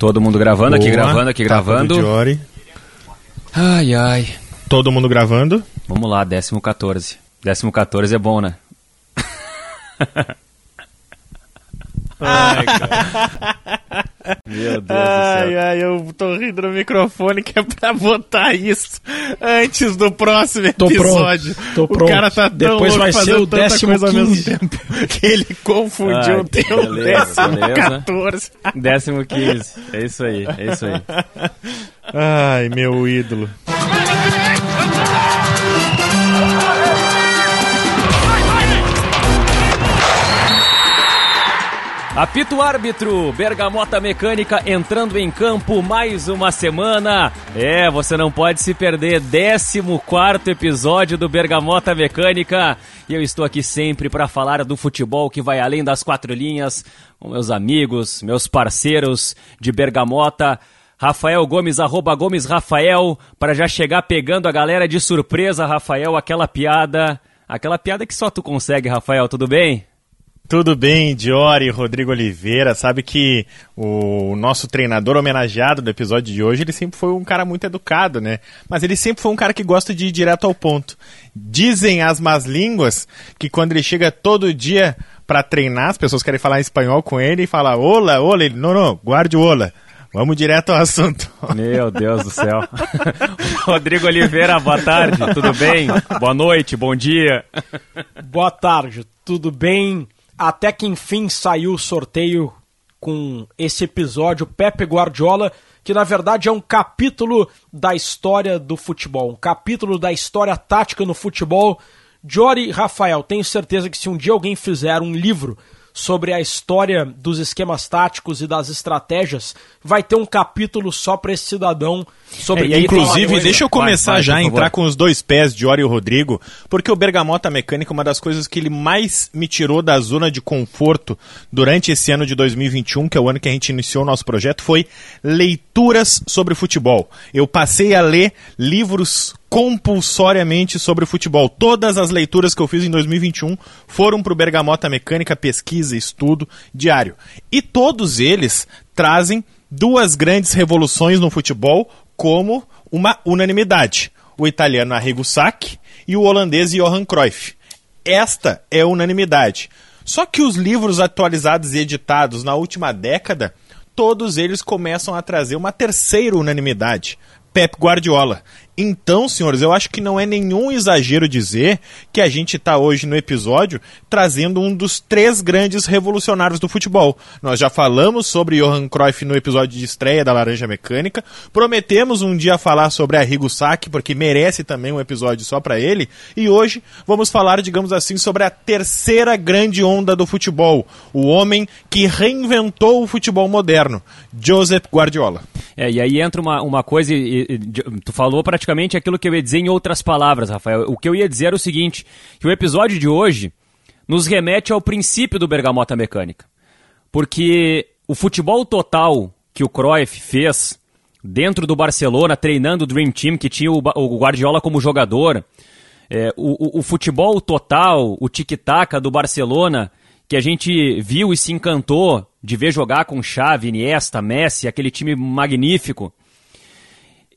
Todo mundo gravando. Boa. Aqui gravando. Ai. Todo mundo gravando. Vamos lá, 14. 14 é bom, né? Ai, cara. Meu Deus do céu. Ai, eu tô rindo no microfone que é pra botar isso antes do próximo episódio. Tô pronto. O cara tá tão depois vai ser o 15º ao mesmo tempo que ele confundiu o teu 14. 15º. É isso aí. Ai, meu ídolo. Apita o árbitro, Bergamota Mecânica entrando em campo mais uma semana. Você não pode se perder, 14º episódio do Bergamota Mecânica. E eu estou aqui sempre para falar do futebol que vai além das quatro linhas, com meus amigos, meus parceiros de Bergamota. Rafael Gomes, @GomesRafael, para já chegar pegando a galera de surpresa, Rafael, aquela piada que só tu consegue, Rafael, tudo bem? Tudo bem, Diori, Rodrigo Oliveira, sabe que o nosso treinador homenageado do episódio de hoje, ele sempre foi um cara muito educado, né? Mas ele sempre foi um cara que gosta de ir direto ao ponto. Dizem as más línguas que quando ele chega todo dia para treinar, as pessoas querem falar em espanhol com ele e falar hola, ele, não, Guardiola. Vamos direto ao assunto. Meu Deus do céu. Rodrigo Oliveira, boa tarde, tudo bem? Boa noite, bom dia. Boa tarde, tudo bem? Até que enfim saiu o sorteio com esse episódio Pepe Guardiola, que na verdade é um capítulo da história do futebol, um capítulo da história tática no futebol. Jory e Rafael, tenho certeza que se um dia alguém fizer um livro sobre a história dos esquemas táticos e das estratégias, vai ter um capítulo só para esse cidadão sobre... Inclusive, deixa eu começar a entrar com os dois pés, Diori e o Rodrigo, porque o Bergamota Mecânica é uma das coisas que ele mais me tirou da zona de conforto durante esse ano de 2021, que é o ano que a gente iniciou o nosso projeto, foi leituras sobre futebol. Eu passei a ler livros compulsoriamente sobre futebol. Todas as leituras que eu fiz em 2021 foram para o Bergamota Mecânica, pesquisa, estudo, diário. E todos eles trazem duas grandes revoluções no futebol como uma unanimidade. O italiano Arrigo Sacchi e o holandês Johan Cruyff. Esta é a unanimidade. Só que os livros atualizados e editados na última década, todos eles começam a trazer uma terceira unanimidade. Pep Guardiola. Então, senhores, eu acho que não é nenhum exagero dizer que a gente está hoje no episódio trazendo um dos três grandes revolucionários do futebol. Nós já falamos sobre Johan Cruyff no episódio de estreia da Laranja Mecânica, prometemos um dia falar sobre Arrigo Sacchi, porque merece também um episódio só para ele, e hoje vamos falar, digamos assim, sobre a terceira grande onda do futebol, o homem que reinventou o futebol moderno, Josep Guardiola. E aí entra uma coisa, tu falou praticamente aquilo que eu ia dizer em outras palavras, Rafael. O que eu ia dizer era o seguinte, que o episódio de hoje nos remete ao princípio do Bergamota Mecânica. Porque o futebol total que o Cruyff fez dentro do Barcelona, treinando o Dream Team, que tinha o Guardiola como jogador, o futebol total, o tic-tac do Barcelona, que a gente viu e se encantou de ver jogar com Xavi, Iniesta, Messi, aquele time magnífico.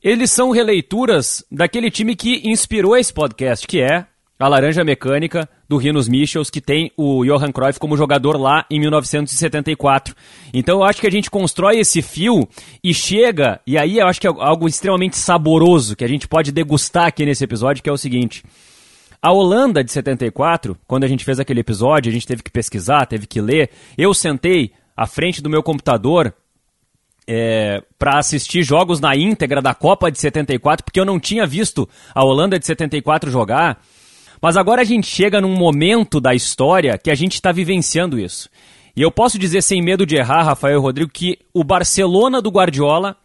Eles são releituras daquele time que inspirou esse podcast, que é a Laranja Mecânica do Rinos Michels, que tem o Johan Cruyff como jogador lá em 1974. Então eu acho que a gente constrói esse fio e chega, e aí eu acho que é algo extremamente saboroso que a gente pode degustar aqui nesse episódio, que é o seguinte: a Holanda de 74, quando a gente fez aquele episódio, a gente teve que pesquisar, teve que ler, eu sentei à frente do meu computador para assistir jogos na íntegra da Copa de 74, porque eu não tinha visto a Holanda de 74 jogar, mas agora a gente chega num momento da história que a gente está vivenciando isso. E eu posso dizer sem medo de errar, Rafael e Rodrigo, que o Barcelona do Guardiola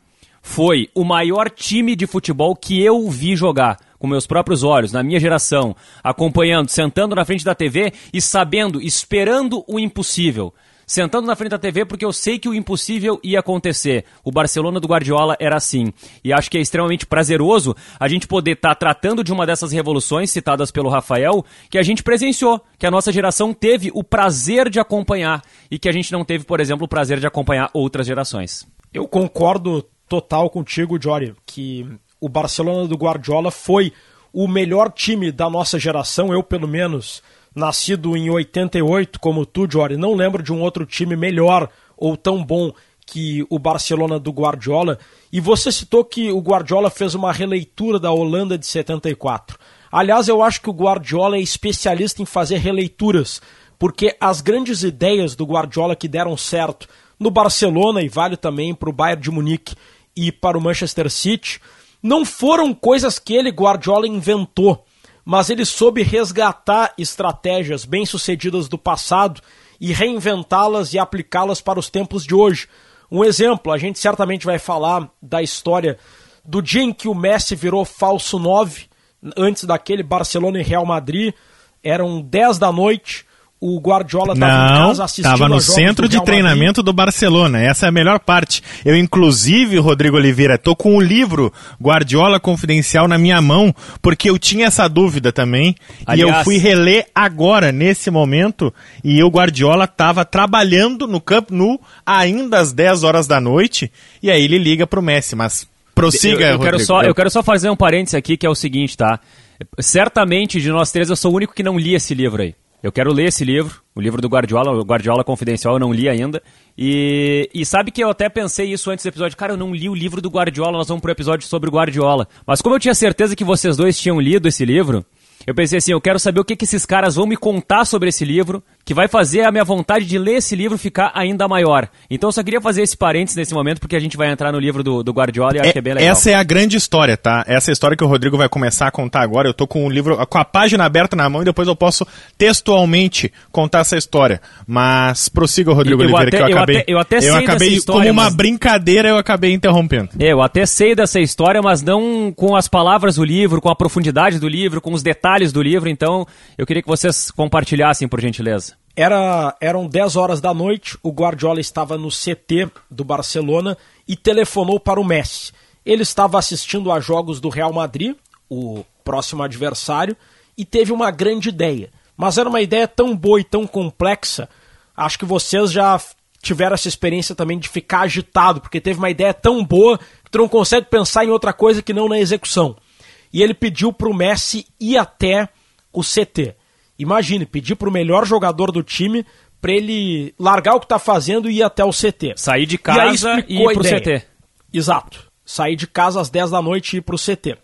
foi o maior time de futebol que eu vi jogar, com meus próprios olhos, na minha geração, acompanhando, sentando na frente da TV e sabendo, esperando o impossível. Sentando na frente da TV porque eu sei que o impossível ia acontecer. O Barcelona do Guardiola era assim. E acho que é extremamente prazeroso a gente poder estar tratando de uma dessas revoluções citadas pelo Rafael, que a gente presenciou, que a nossa geração teve o prazer de acompanhar e que a gente não teve, por exemplo, o prazer de acompanhar outras gerações. Eu concordo total contigo, Jory, que o Barcelona do Guardiola foi o melhor time da nossa geração, eu pelo menos, nascido em 88, como tu, Jory, não lembro de um outro time melhor ou tão bom que o Barcelona do Guardiola. E você citou que o Guardiola fez uma releitura da Holanda de 74. Aliás, eu acho que o Guardiola é especialista em fazer releituras, porque as grandes ideias do Guardiola que deram certo no Barcelona, e vale também para o Bayern de Munique e para o Manchester City, não foram coisas que ele, Guardiola, inventou, mas ele soube resgatar estratégias bem-sucedidas do passado e reinventá-las e aplicá-las para os tempos de hoje. Um exemplo, a gente certamente vai falar da história do dia em que o Messi virou falso 9, antes daquele Barcelona e Real Madrid, eram 10 da noite, o Guardiola estava em casa assistindo a jogos. Estava no centro de treinamento do Barcelona, essa é a melhor parte. Eu, inclusive, Rodrigo Oliveira, estou com o livro Guardiola Confidencial na minha mão, porque eu tinha essa dúvida também, aliás, e eu fui reler agora, nesse momento, e o Guardiola estava trabalhando no Camp Nou ainda às 10 horas da noite, e aí ele liga para o Messi, mas prossiga, eu quero só fazer um parênteses aqui, que é o seguinte, tá? Certamente, de nós três, eu sou o único que não li esse livro aí. Eu quero ler esse livro, o livro do Guardiola, o Guardiola Confidencial, eu não li ainda. E sabe que eu até pensei isso antes do episódio. Cara, eu não li o livro do Guardiola, nós vamos pro episódio sobre o Guardiola. Mas como eu tinha certeza que vocês dois tinham lido esse livro, eu pensei assim, eu quero saber o que esses caras vão me contar sobre esse livro, que vai fazer a minha vontade de ler esse livro ficar ainda maior. Então eu só queria fazer esse parênteses nesse momento, porque a gente vai entrar no livro do Guardiola e acho que é bem legal. Essa é a grande história, tá? Essa é a história que o Rodrigo vai começar a contar agora. Eu tô com o livro, com a página aberta na mão e depois eu posso textualmente contar essa história. Mas prossiga, Rodrigo Oliveira, que eu acabei história, como uma brincadeira, eu acabei interrompendo. Eu até sei dessa história, mas não com as palavras do livro, com a profundidade do livro, com os detalhes do livro, então eu queria que vocês compartilhassem, por gentileza. Eram 10 horas da noite, o Guardiola estava no CT do Barcelona e telefonou para o Messi. Ele estava assistindo a jogos do Real Madrid, o próximo adversário, e teve uma grande ideia. Mas era uma ideia tão boa e tão complexa, acho que vocês já tiveram essa experiência também de ficar agitado, porque teve uma ideia tão boa que tu não consegue pensar em outra coisa que não na execução. E ele pediu para o Messi ir até o CT. Imagine, pedir para o melhor jogador do time para ele largar o que está fazendo e ir até o CT. Sair de casa e ir para o CT. Exato. Sair de casa às 10 da noite e ir para o CT.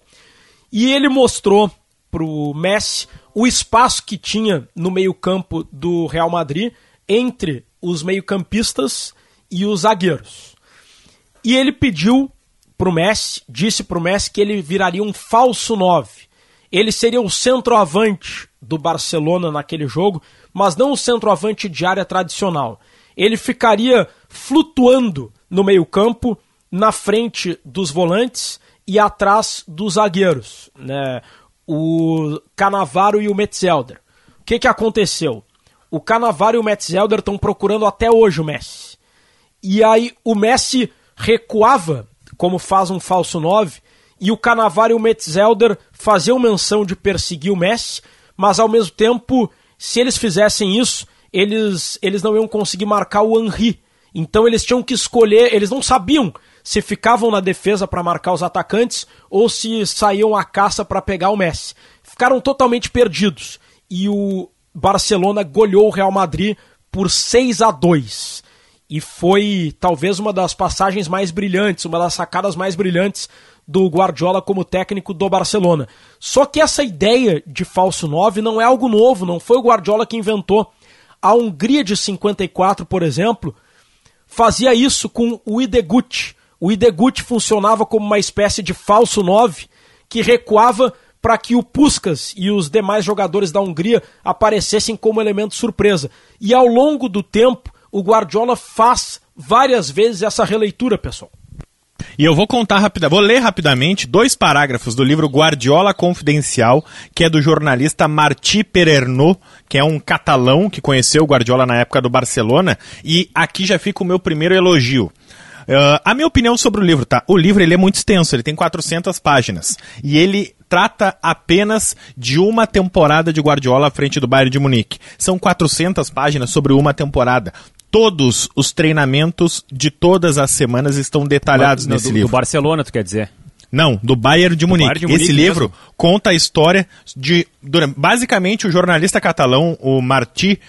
E ele mostrou para o Messi o espaço que tinha no meio-campo do Real Madrid entre os meio-campistas e os zagueiros. E ele pediu pro Messi, disse pro Messi que ele viraria um falso 9. Ele seria o centroavante do Barcelona naquele jogo, mas não o centroavante de área tradicional. Ele ficaria flutuando no meio-campo, na frente dos volantes e atrás dos zagueiros, né? O Cannavaro e o Metzelder. O que aconteceu? O Cannavaro e o Metzelder estão procurando até hoje o Messi. E aí o Messi recuava, como faz um falso 9, e o Cannavaro e o Metzelder faziam menção de perseguir o Messi, mas ao mesmo tempo, se eles fizessem isso, eles não iam conseguir marcar o Henry. Então eles tinham que escolher, eles não sabiam se ficavam na defesa para marcar os atacantes ou se saíam à caça para pegar o Messi. Ficaram totalmente perdidos. E o Barcelona goleou o Real Madrid por 6-2. E foi talvez uma das passagens mais brilhantes, uma das sacadas mais brilhantes do Guardiola como técnico do Barcelona. Só que essa ideia de falso 9 não é algo novo, não foi o Guardiola que inventou. A Hungria de 54, por exemplo, fazia isso com o Hidegkuti. O Hidegkuti funcionava como uma espécie de falso 9 que recuava para que o Puskás e os demais jogadores da Hungria aparecessem como elemento surpresa. E ao longo do tempo, o Guardiola faz várias vezes essa releitura, pessoal. E eu vou contar vou ler rapidamente 2 parágrafos do livro Guardiola Confidencial, que é do jornalista Martí Perarnau, que é um catalão que conheceu o Guardiola na época do Barcelona, e aqui já fica o meu primeiro elogio. A minha opinião sobre o livro, tá? O livro ele é muito extenso, ele tem 400 páginas, e ele trata apenas de uma temporada de Guardiola à frente do Bayern de Munique. São 400 páginas sobre uma temporada. todos os treinamentos de todas as semanas estão detalhados nesse livro. Do Barcelona, tu quer dizer? Não, do Bayern de Munique. Esse livro conta a história de... Basicamente, o jornalista catalão, o Martí,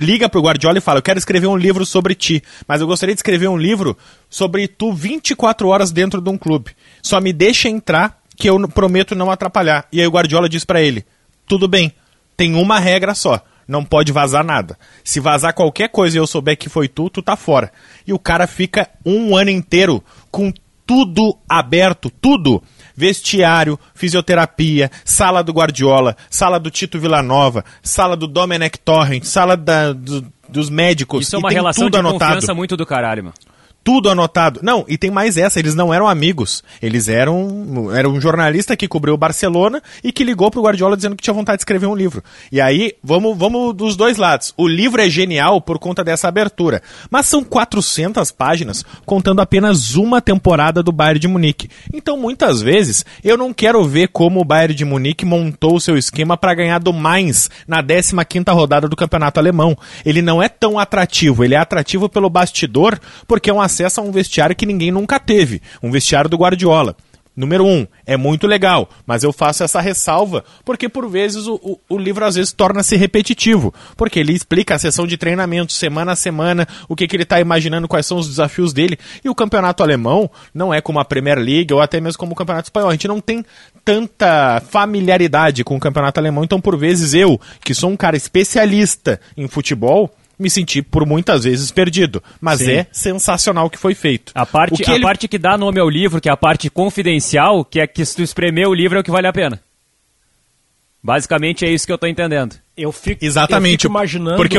liga pro Guardiola e fala: eu quero escrever um livro sobre ti, mas eu gostaria de escrever um livro sobre tu 24 horas dentro de um clube. Só me deixa entrar que eu prometo não atrapalhar. E aí o Guardiola diz pra ele: tudo bem, tem uma regra só. Não pode vazar nada. Se vazar qualquer coisa e eu souber que foi tu, tu tá fora. E o cara fica um ano inteiro com tudo aberto, tudo. Vestiário, fisioterapia, sala do Guardiola, sala do Tito Villanova, sala do Domenech Torrent, sala dos médicos. Isso é uma relação de confiança muito do caralho, mano. Tudo anotado. Não, e tem mais essa, eles não eram amigos. Eles eram um jornalista que cobriu o Barcelona e que ligou pro Guardiola dizendo que tinha vontade de escrever um livro. E aí, vamos dos dois lados. O livro é genial por conta dessa abertura. Mas são 400 páginas contando apenas uma temporada do Bayern de Munique. Então, muitas vezes, eu não quero ver como o Bayern de Munique montou o seu esquema para ganhar do Mainz na 15ª rodada do Campeonato Alemão. Ele não é tão atrativo. Ele é atrativo pelo bastidor, porque é uma acesso a um vestiário que ninguém nunca teve, um vestiário do Guardiola. Número 1, é muito legal, mas eu faço essa ressalva, porque por vezes o livro às vezes torna-se repetitivo, porque ele explica a sessão de treinamento, semana a semana, o que ele está imaginando, quais são os desafios dele, e o campeonato alemão não é como a Premier League, ou até mesmo como o campeonato espanhol, a gente não tem tanta familiaridade com o campeonato alemão, então por vezes eu, que sou um cara especialista em futebol, me senti por muitas vezes perdido, mas sim, é sensacional o que foi feito. A parte que dá nome ao livro, que é a parte confidencial, que é que se tu espremer o livro é o que vale a pena. Basicamente é isso que eu tô entendendo. Eu fico imaginando... Porque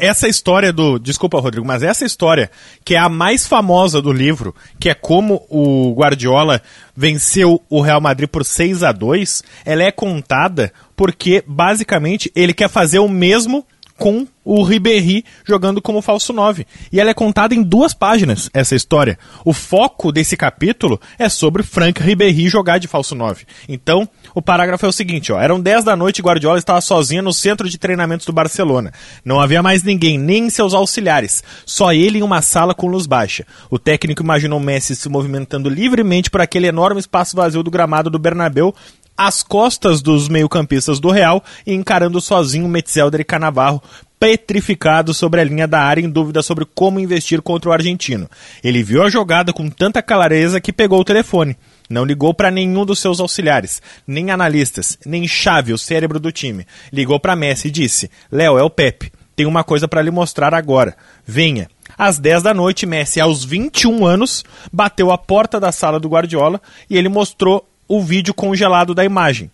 essa história do... Desculpa, Rodrigo, mas essa história, que é a mais famosa do livro, que é como o Guardiola venceu o Real Madrid por 6-2, ela é contada porque, basicamente, ele quer fazer o mesmo com o Ribéry jogando como falso 9. E ela é contada em 2 páginas, essa história. O foco desse capítulo é sobre Franck Ribéry jogar de falso 9. Então, o parágrafo é o seguinte, ó: eram 10 da noite e Guardiola estava sozinho no centro de treinamentos do Barcelona. Não havia mais ninguém, nem seus auxiliares. Só ele em uma sala com luz baixa. O técnico imaginou Messi se movimentando livremente por aquele enorme espaço vazio do gramado do Bernabéu, às costas dos meio-campistas do Real e encarando sozinho Metzelder e Cannavaro, petrificado sobre a linha da área, em dúvida sobre como investir contra o argentino. Ele viu a jogada com tanta clareza que pegou o telefone. Não ligou para nenhum dos seus auxiliares, nem analistas, nem Xavi, o cérebro do time. Ligou para Messi e disse: Léo, é o Pepe. Tem uma coisa para lhe mostrar agora. Venha. Às 10 da noite, Messi, aos 21 anos, bateu a porta da sala do Guardiola e ele mostrou o vídeo congelado da imagem.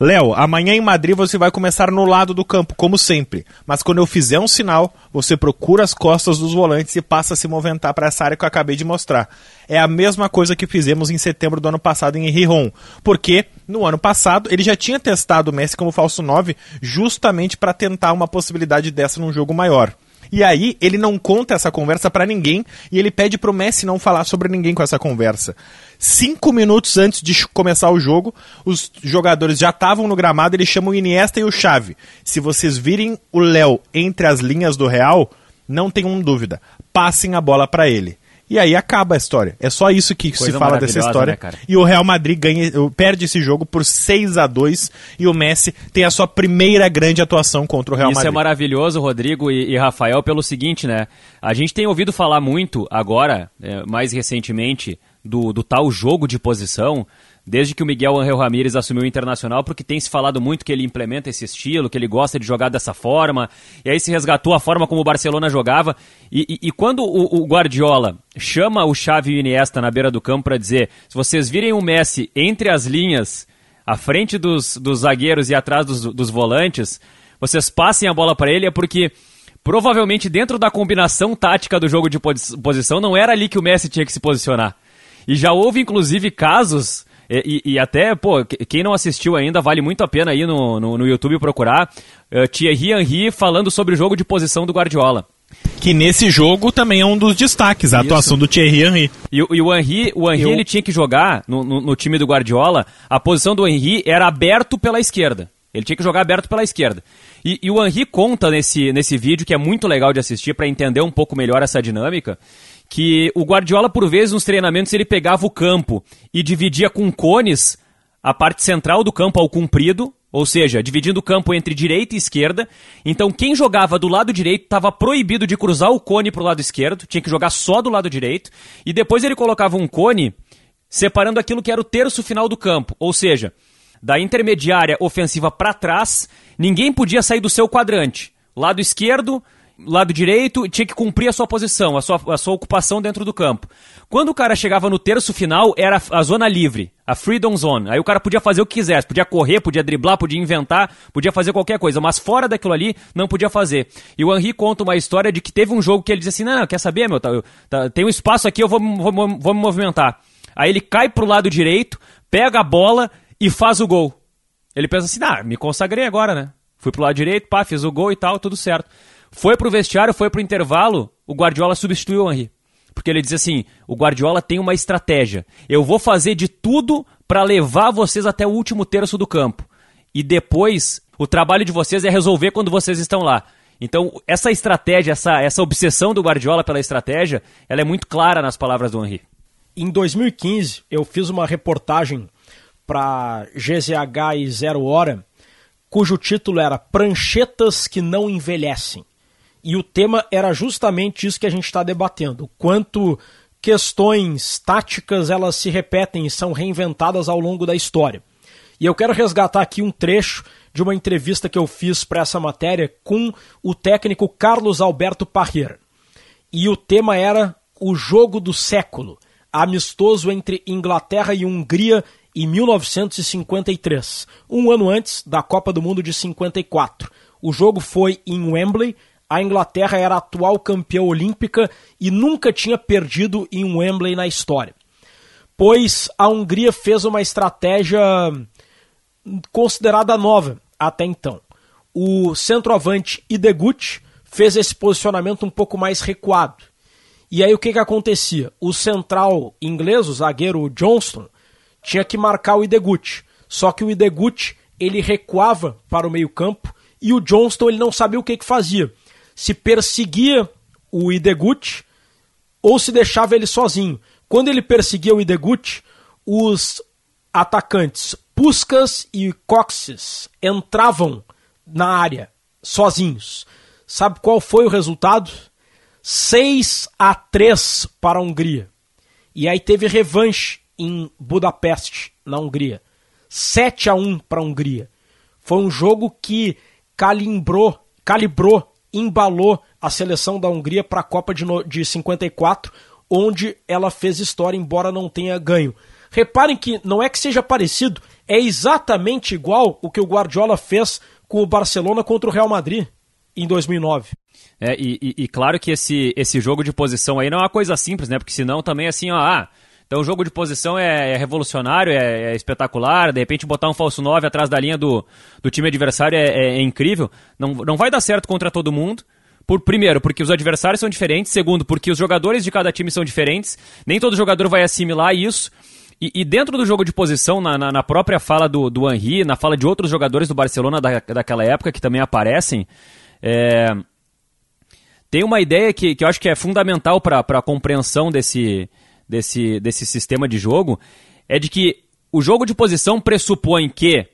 Léo, amanhã em Madrid você vai começar no lado do campo, como sempre. Mas quando eu fizer um sinal, você procura as costas dos volantes e passa a se movimentar para essa área que eu acabei de mostrar. É a mesma coisa que fizemos em setembro do ano passado em Rijon. Porque no ano passado ele já tinha testado o Messi como falso 9 justamente para tentar uma possibilidade dessa num jogo maior. E aí, ele não conta essa conversa pra ninguém e ele pede pro Messi não falar sobre ninguém com essa conversa. 5 minutos antes de começar o jogo, os jogadores já estavam no gramado, ele chama o Iniesta e o Xavi. Se vocês virem o Léo entre as linhas do Real, não tenham dúvida, passem a bola pra ele. E aí acaba a história. É só isso que coisa se fala dessa história. Né, e o Real Madrid perde esse jogo por 6-2 e o Messi tem a sua primeira grande atuação contra o Real Madrid. Isso é maravilhoso, Rodrigo e Rafael, pelo seguinte, né? A gente tem ouvido falar muito agora, mais recentemente, do tal jogo de posição, desde que o Miguel Ángel Ramírez assumiu o Internacional, porque tem se falado muito que ele implementa esse estilo, que ele gosta de jogar dessa forma, e aí se resgatou a forma como o Barcelona jogava, e quando o Guardiola chama o Xavi e o Iniesta na beira do campo para dizer: se vocês virem o Messi entre as linhas, à frente dos zagueiros e atrás dos volantes, vocês passem a bola para ele, é porque provavelmente dentro da combinação tática do jogo de posição, não era ali que o Messi tinha que se posicionar. E já houve, inclusive, casos... E até, pô, quem não assistiu ainda, vale muito a pena ir no YouTube procurar Thierry Henry falando sobre o jogo de posição do Guardiola. Que nesse jogo também é um dos destaques, a isso. Atuação do Thierry Henry. E o Henry ele tinha que jogar no time do Guardiola, a posição do Henry era aberto pela esquerda. Ele tinha que jogar aberto pela esquerda. E o Henry conta nesse vídeo, que é muito legal de assistir para entender um pouco melhor essa dinâmica, que o Guardiola, por vezes, nos treinamentos, ele pegava o campo e dividia com cones a parte central do campo ao comprido, ou seja, dividindo o campo entre direita e esquerda. Então quem jogava do lado direito estava proibido de cruzar o cone para o lado esquerdo, tinha que jogar só do lado direito, e depois ele colocava um cone separando aquilo que era o terço final do campo, ou seja, da intermediária ofensiva para trás, ninguém podia sair do seu quadrante, lado esquerdo, lado direito, tinha que cumprir a sua posição, a sua ocupação dentro do campo. Quando o cara chegava no terço final, era a zona livre, a freedom zone. Aí o cara podia fazer o que quisesse, podia correr, podia driblar, podia inventar, podia fazer qualquer coisa, mas fora daquilo ali, não podia fazer. E o Henry conta uma história de que teve um jogo que ele diz assim, não, quer saber, meu, tem um espaço aqui, eu vou me movimentar. Aí ele cai pro lado direito, pega a bola e faz o gol. Ele pensa assim, me consagrei agora, né? Fui pro lado direito, fiz o gol e tal, tudo certo. Foi pro vestiário, foi pro intervalo, o Guardiola substituiu o Henry. Porque ele diz assim, o Guardiola tem uma estratégia. Eu vou fazer de tudo para levar vocês até o último terço do campo. E depois, o trabalho de vocês é resolver quando vocês estão lá. Então, essa estratégia, essa obsessão do Guardiola pela estratégia, ela é muito clara nas palavras do Henry. Em 2015, eu fiz uma reportagem para GZH e Zero Hora, cujo título era Pranchetas que não envelhecem. E o tema era justamente isso que a gente está debatendo, quanto questões táticas elas se repetem e são reinventadas ao longo da história. E eu quero resgatar aqui um trecho de uma entrevista que eu fiz para essa matéria com o técnico Carlos Alberto Parreira. E o tema era o jogo do século, amistoso entre Inglaterra e Hungria em 1953, um ano antes da Copa do Mundo de 54. O jogo foi em Wembley. A Inglaterra era a atual campeã olímpica e nunca tinha perdido em Wembley na história. Pois a Hungria fez uma estratégia considerada nova até então. O centroavante Hidegkuti fez esse posicionamento um pouco mais recuado. E aí o que acontecia? O central inglês, o zagueiro Johnston, tinha que marcar o Hidegkuti. Só que o Hidegkuti ele recuava para o meio-campo e o Johnston ele não sabia o que fazia. Se perseguia o Hidegkuti ou se deixava ele sozinho. Quando ele perseguia o Hidegkuti, os atacantes Puskas e Coxes entravam na área sozinhos. Sabe qual foi o resultado? 6-3 para a Hungria. E aí teve revanche em Budapeste, na Hungria. 7-1 para a Hungria. Foi um jogo que calibrou, embalou a seleção da Hungria para a Copa de 54, onde ela fez história, embora não tenha ganho. Reparem que não é que seja parecido, é exatamente igual o que o Guardiola fez com o Barcelona contra o Real Madrid em 2009. E claro que esse jogo de posição aí não é uma coisa simples, né? Porque senão também assim, então o jogo de posição é revolucionário, é espetacular, de repente botar um falso 9 atrás da linha do time adversário é incrível. Não vai dar certo contra todo mundo, primeiro, porque os adversários são diferentes, segundo, porque os jogadores de cada time são diferentes, nem todo jogador vai assimilar isso. E dentro do jogo de posição, na própria fala do Henry, na fala de outros jogadores do Barcelona daquela época que também aparecem, tem uma ideia que eu acho que é fundamental para a compreensão desse sistema de jogo, é de que o jogo de posição pressupõe que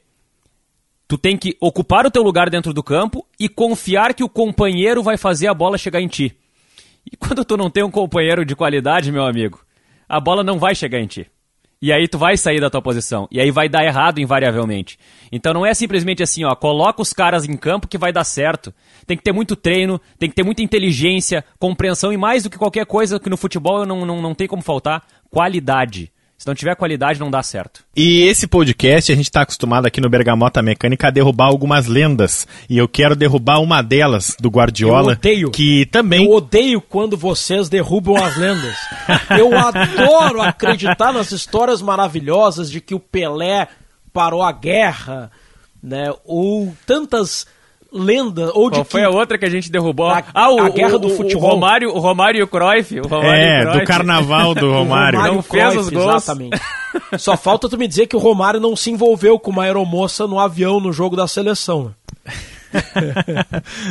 tu tem que ocupar o teu lugar dentro do campo e confiar que o companheiro vai fazer a bola chegar em ti. E quando tu não tem um companheiro de qualidade, meu amigo, a bola não vai chegar em ti. E aí tu vai sair da tua posição. E aí vai dar errado, invariavelmente. Então não é simplesmente assim, coloca os caras em campo que vai dar certo. Tem que ter muito treino, tem que ter muita inteligência, compreensão e mais do que qualquer coisa que no futebol não tem como faltar, qualidade. Se não tiver qualidade, não dá certo. E esse podcast, a gente está acostumado aqui no Bergamota Mecânica a derrubar algumas lendas. E eu quero derrubar uma delas, do Guardiola. Eu odeio. Que também... Eu odeio quando vocês derrubam as lendas. Eu adoro acreditar nas histórias maravilhosas de que o Pelé parou a guerra, né? Ou tantas lenda ou de... Foi a outra que a gente derrubou? A guerra do futebol. O Romário e o Cruyff. O Cruyff. Do carnaval do Romário. Não fez os gols. Exatamente. Só falta tu me dizer que o Romário não se envolveu com uma aeromoça no avião no jogo da seleção.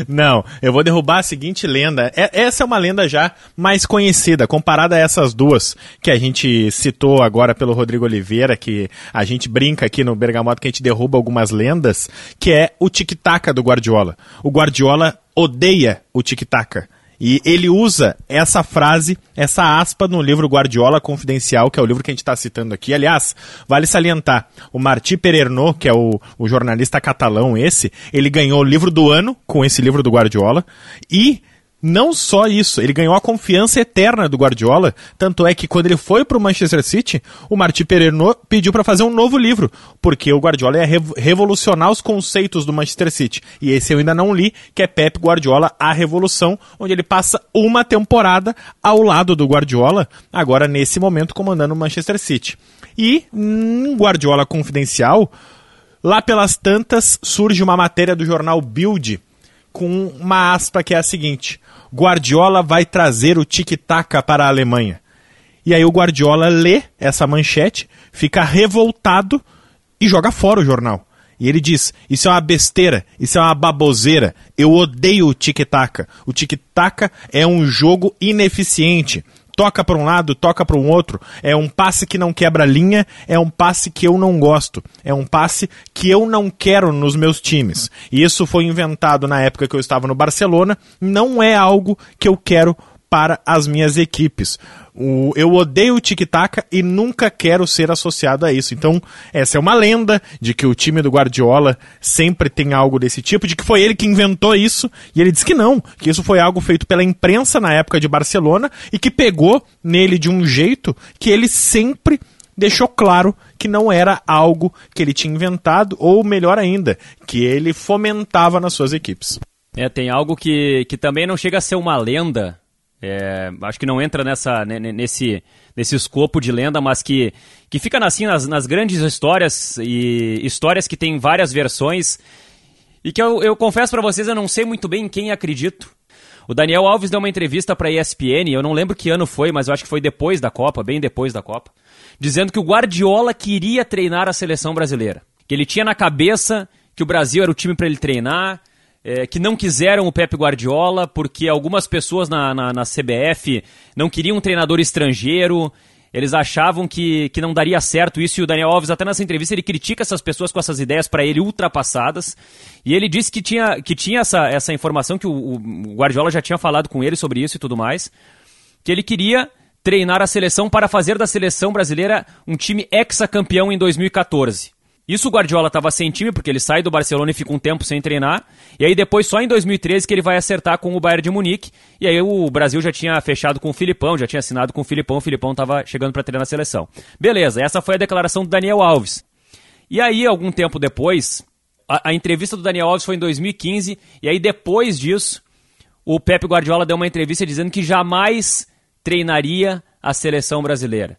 Não, eu vou derrubar a seguinte lenda. Essa é uma lenda já mais conhecida, comparada a essas duas que a gente citou agora pelo Rodrigo Oliveira, que a gente brinca aqui no Bergamota que a gente derruba algumas lendas, que é o tic-tac do Guardiola. O Guardiola odeia o tic-tac. E ele usa essa frase, essa aspa no livro Guardiola Confidencial, que é o livro que a gente está citando aqui. Aliás, vale salientar, o Martí Perarnau, que é o jornalista catalão ele ganhou o livro do ano com esse livro do Guardiola. E não só isso, ele ganhou a confiança eterna do Guardiola, tanto é que quando ele foi para o Manchester City, o Martí Perarnau pediu para fazer um novo livro, porque o Guardiola ia revolucionar os conceitos do Manchester City, e esse eu ainda não li, que é Pep Guardiola, a Revolução, onde ele passa uma temporada ao lado do Guardiola, agora nesse momento comandando o Manchester City. E Guardiola Confidencial, lá pelas tantas, surge uma matéria do jornal Bild, com uma aspa que é a seguinte: Guardiola vai trazer o tic-tac para a Alemanha. E aí o Guardiola lê essa manchete, fica revoltado e joga fora o jornal. E ele diz, isso é uma besteira, isso é uma baboseira, eu odeio o tic-tac. O tic-tac é um jogo ineficiente. Toca para um lado, toca para um outro, é um passe que não quebra a linha, é um passe que eu não gosto, é um passe que eu não quero nos meus times. E isso foi inventado na época que eu estava no Barcelona, não é algo que eu quero para as minhas equipes. Eu odeio o tic-tac e nunca quero ser associado a isso. Então, essa é uma lenda de que o time do Guardiola sempre tem algo desse tipo, de que foi ele que inventou isso, e ele diz que não, que isso foi algo feito pela imprensa na época de Barcelona e que pegou nele de um jeito que ele sempre deixou claro que não era algo que ele tinha inventado, ou melhor ainda, que ele fomentava nas suas equipes. Tem algo que também não chega a ser uma lenda, acho que não entra nesse escopo de lenda, mas que fica assim nas grandes histórias, e histórias que tem várias versões, e que eu confesso pra vocês, eu não sei muito bem em quem acredito. O Daniel Alves deu uma entrevista pra ESPN, eu não lembro que ano foi, mas eu acho que foi depois da Copa, bem depois da Copa, dizendo que o Guardiola queria treinar a seleção brasileira, que ele tinha na cabeça que o Brasil era o time pra ele treinar, que não quiseram o Pep Guardiola porque algumas pessoas na CBF não queriam um treinador estrangeiro, eles achavam que não daria certo isso, e o Daniel Alves até nessa entrevista ele critica essas pessoas com essas ideias para ele ultrapassadas, e ele disse que tinha essa informação, que o Guardiola já tinha falado com ele sobre isso e tudo mais, que ele queria treinar a seleção para fazer da seleção brasileira um time hexacampeão em 2014. Isso o Guardiola estava sem time, porque ele sai do Barcelona e fica um tempo sem treinar, e aí depois só em 2013 que ele vai acertar com o Bayern de Munique, e aí o Brasil já tinha fechado com o Filipão, já tinha assinado com o Filipão estava chegando para treinar a seleção. Beleza, essa foi a declaração do Daniel Alves. E aí, algum tempo depois, a entrevista do Daniel Alves foi em 2015, e aí depois disso, o Pep Guardiola deu uma entrevista dizendo que jamais treinaria a seleção brasileira,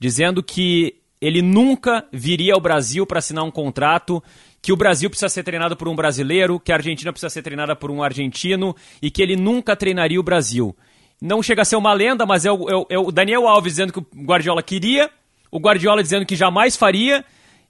dizendo que ele nunca viria ao Brasil para assinar um contrato, que o Brasil precisa ser treinado por um brasileiro, que a Argentina precisa ser treinada por um argentino e que ele nunca treinaria o Brasil. Não chega a ser uma lenda, mas é o Daniel Alves dizendo que o Guardiola queria, o Guardiola dizendo que jamais faria,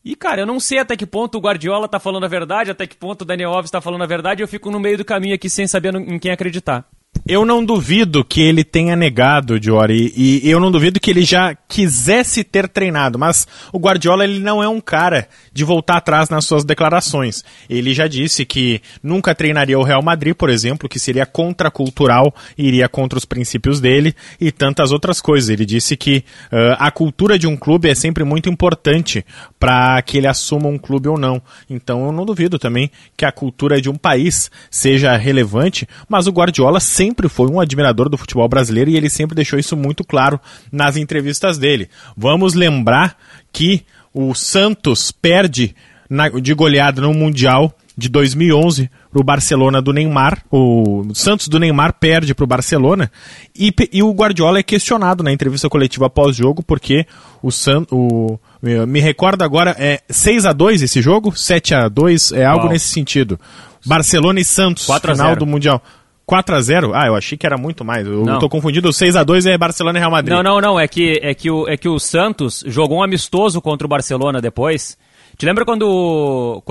e cara, eu não sei até que ponto o Guardiola tá falando a verdade, até que ponto o Daniel Alves tá falando a verdade, eu fico no meio do caminho aqui sem saber em quem acreditar. Eu não duvido que ele tenha negado, Jory, e eu não duvido que ele já quisesse ter treinado, mas o Guardiola ele não é um cara de voltar atrás nas suas declarações. Ele já disse que nunca treinaria o Real Madrid, por exemplo, que seria contracultural, iria contra os princípios dele e tantas outras coisas. Ele disse que a cultura de um clube é sempre muito importante para que ele assuma um clube ou não. Então eu não duvido também que a cultura de um país seja relevante, mas o Guardiola sempre foi um admirador do futebol brasileiro e ele sempre deixou isso muito claro nas entrevistas dele. Vamos lembrar que o Santos perde de goleada no Mundial de 2011 para o Barcelona do Neymar, o Santos do Neymar perde para o Barcelona e o Guardiola é questionado na entrevista coletiva pós-jogo porque me recordo agora, 6-2 esse jogo, 7-2, algo nesse sentido. Barcelona e Santos, final do Mundial. 4-0? Ah, eu achei que era muito mais. Eu tô confundido, o 6-2 é Barcelona e Real Madrid. Não, é que o Santos jogou um amistoso contra o Barcelona depois. Te lembra quando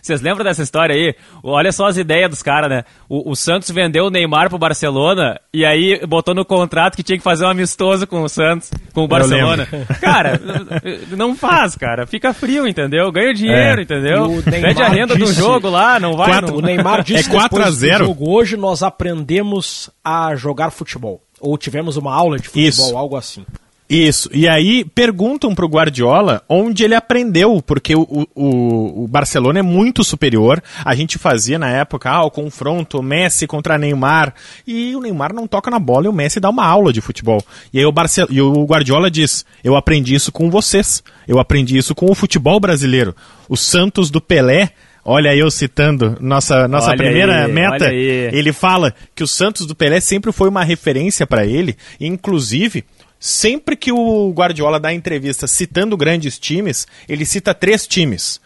vocês lembram dessa história aí? Olha só as ideias dos caras, né? O Santos vendeu o Neymar pro Barcelona e aí botou no contrato que tinha que fazer um amistoso com o Santos, com o Barcelona. Cara, não faz, cara. Fica frio, entendeu? Ganha o dinheiro, entendeu? Pede a renda do jogo lá, não vai... O Neymar disse que depois do jogo hoje nós aprendemos a jogar futebol. Ou tivemos uma aula de futebol, algo assim. Isso, e aí perguntam pro Guardiola onde ele aprendeu, porque o Barcelona é muito superior, a gente fazia na época o confronto Messi contra Neymar, e o Neymar não toca na bola e o Messi dá uma aula de futebol. E aí o Guardiola diz, eu aprendi isso com vocês, eu aprendi isso com o futebol brasileiro, o Santos do Pelé... Olha eu citando nossa primeira meta, ele fala que o Santos do Pelé sempre foi uma referência para ele, inclusive sempre que o Guardiola dá entrevista citando grandes times, ele cita 3 times,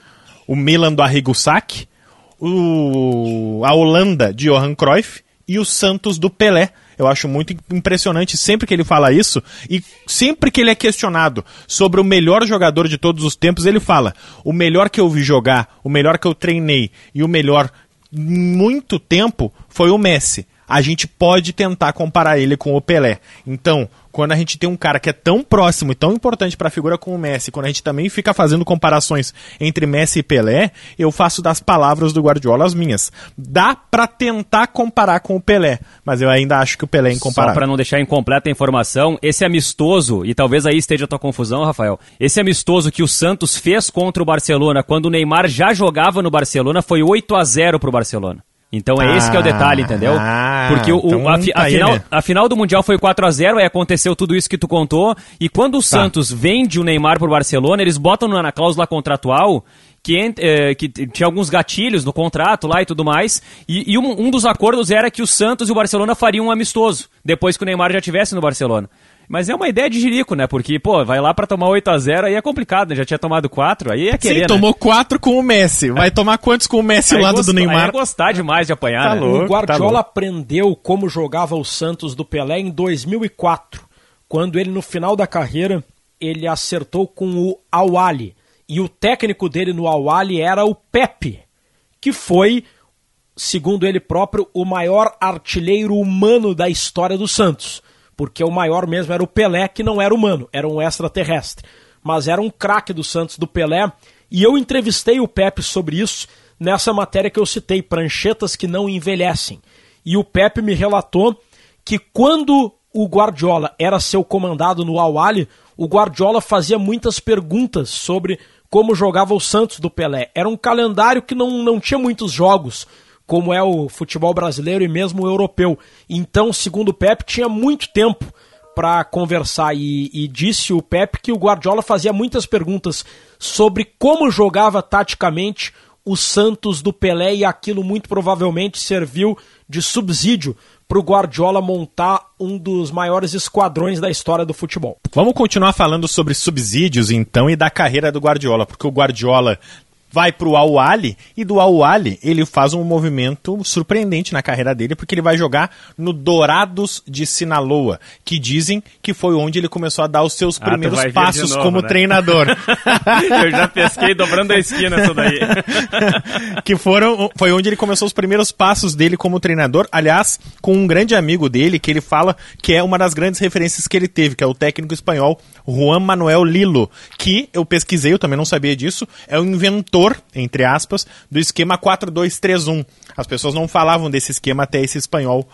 o Milan do Arrigo Sacchi, a Holanda de Johan Cruyff e o Santos do Pelé. Eu acho muito impressionante sempre que ele fala isso e sempre que ele é questionado sobre o melhor jogador de todos os tempos, ele fala, o melhor que eu vi jogar, o melhor que eu treinei e o melhor muito tempo foi o Messi. A gente pode tentar comparar ele com o Pelé. Então, quando a gente tem um cara que é tão próximo e tão importante para a figura como o Messi, quando a gente também fica fazendo comparações entre Messi e Pelé, eu faço das palavras do Guardiola as minhas. Dá para tentar comparar com o Pelé, mas eu ainda acho que o Pelé é incomparável. Só para não deixar incompleta a informação, esse amistoso, e talvez aí esteja a tua confusão, Rafael, esse amistoso que o Santos fez contra o Barcelona, quando o Neymar já jogava no Barcelona, foi 8-0 pro Barcelona. Então é esse que é o detalhe, entendeu? Porque então a final do Mundial foi 4-0, aí aconteceu tudo isso que tu contou, e quando o Santos vende o Neymar pro Barcelona, eles botam na cláusula contratual que tinha alguns gatilhos no contrato lá e tudo mais, e um dos acordos era que o Santos e o Barcelona fariam um amistoso, depois que o Neymar já estivesse no Barcelona. Mas é uma ideia de jirico, né? Porque, pô, vai lá pra tomar 8-0, aí é complicado, né? Já tinha tomado 4, aí é querer, sim, tomou 4 com o Messi. Vai tomar quantos com o Messi do lado do Neymar? Vai gostar demais de apanhar, né? Louco, o Guardiola aprendeu como jogava o Santos do Pelé em 2004, quando ele, no final da carreira, ele acertou com o Al-Ahli. E o técnico dele no Al-Ahli era o Pepe, que foi, segundo ele próprio, o maior artilheiro humano da história do Santos. Porque o maior mesmo era o Pelé, que não era humano, era um extraterrestre. Mas era um craque do Santos do Pelé, e eu entrevistei o Pepe sobre isso nessa matéria que eu citei, Pranchetas que não envelhecem. E o Pepe me relatou que quando o Guardiola era seu comandado no Al-Ahli, o Guardiola fazia muitas perguntas sobre como jogava o Santos do Pelé. Era um calendário que não tinha muitos jogos, como é o futebol brasileiro e mesmo o europeu. Então, segundo o Pepe, tinha muito tempo para conversar e disse o Pepe que o Guardiola fazia muitas perguntas sobre como jogava taticamente o Santos do Pelé e aquilo muito provavelmente serviu de subsídio para o Guardiola montar um dos maiores esquadrões da história do futebol. Vamos continuar falando sobre subsídios então e da carreira do Guardiola, porque o Guardiola vai para o Al-Ahli, e do Al-Ahli ele faz um movimento surpreendente na carreira dele, porque ele vai jogar no Dorados de Sinaloa, que dizem que foi onde ele começou a dar os seus primeiros passos novo, como treinador. Eu já pesquei dobrando a esquina isso daí. Foi onde ele começou os primeiros passos dele como treinador, aliás, com um grande amigo dele, que ele fala que é uma das grandes referências que ele teve, que é o técnico espanhol Juan Manuel Lillo, que eu pesquisei, eu também não sabia disso, é o inventor, entre aspas, do esquema 4-2-3-1. As pessoas não falavam desse esquema até esse espanhol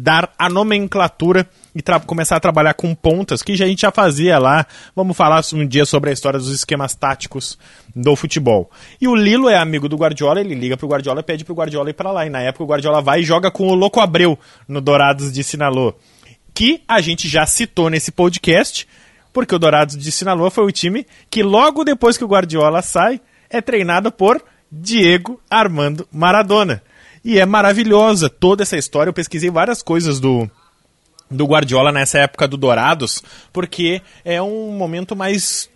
dar a nomenclatura e começar a trabalhar com pontas, que a gente já fazia lá. Vamos falar um dia sobre a história dos esquemas táticos do futebol. E o Lillo é amigo do Guardiola, ele liga pro Guardiola e pede pro Guardiola ir pra lá. E na época o Guardiola vai e joga com o Loco Abreu no Dorados de Sinaloa, que a gente já citou nesse podcast, porque o Dorados de Sinaloa foi o time que logo depois que o Guardiola sai, é treinado por Diego Armando Maradona. E é maravilhosa toda essa história. Eu pesquisei várias coisas do Guardiola nessa época do Dorados, porque é um momento mais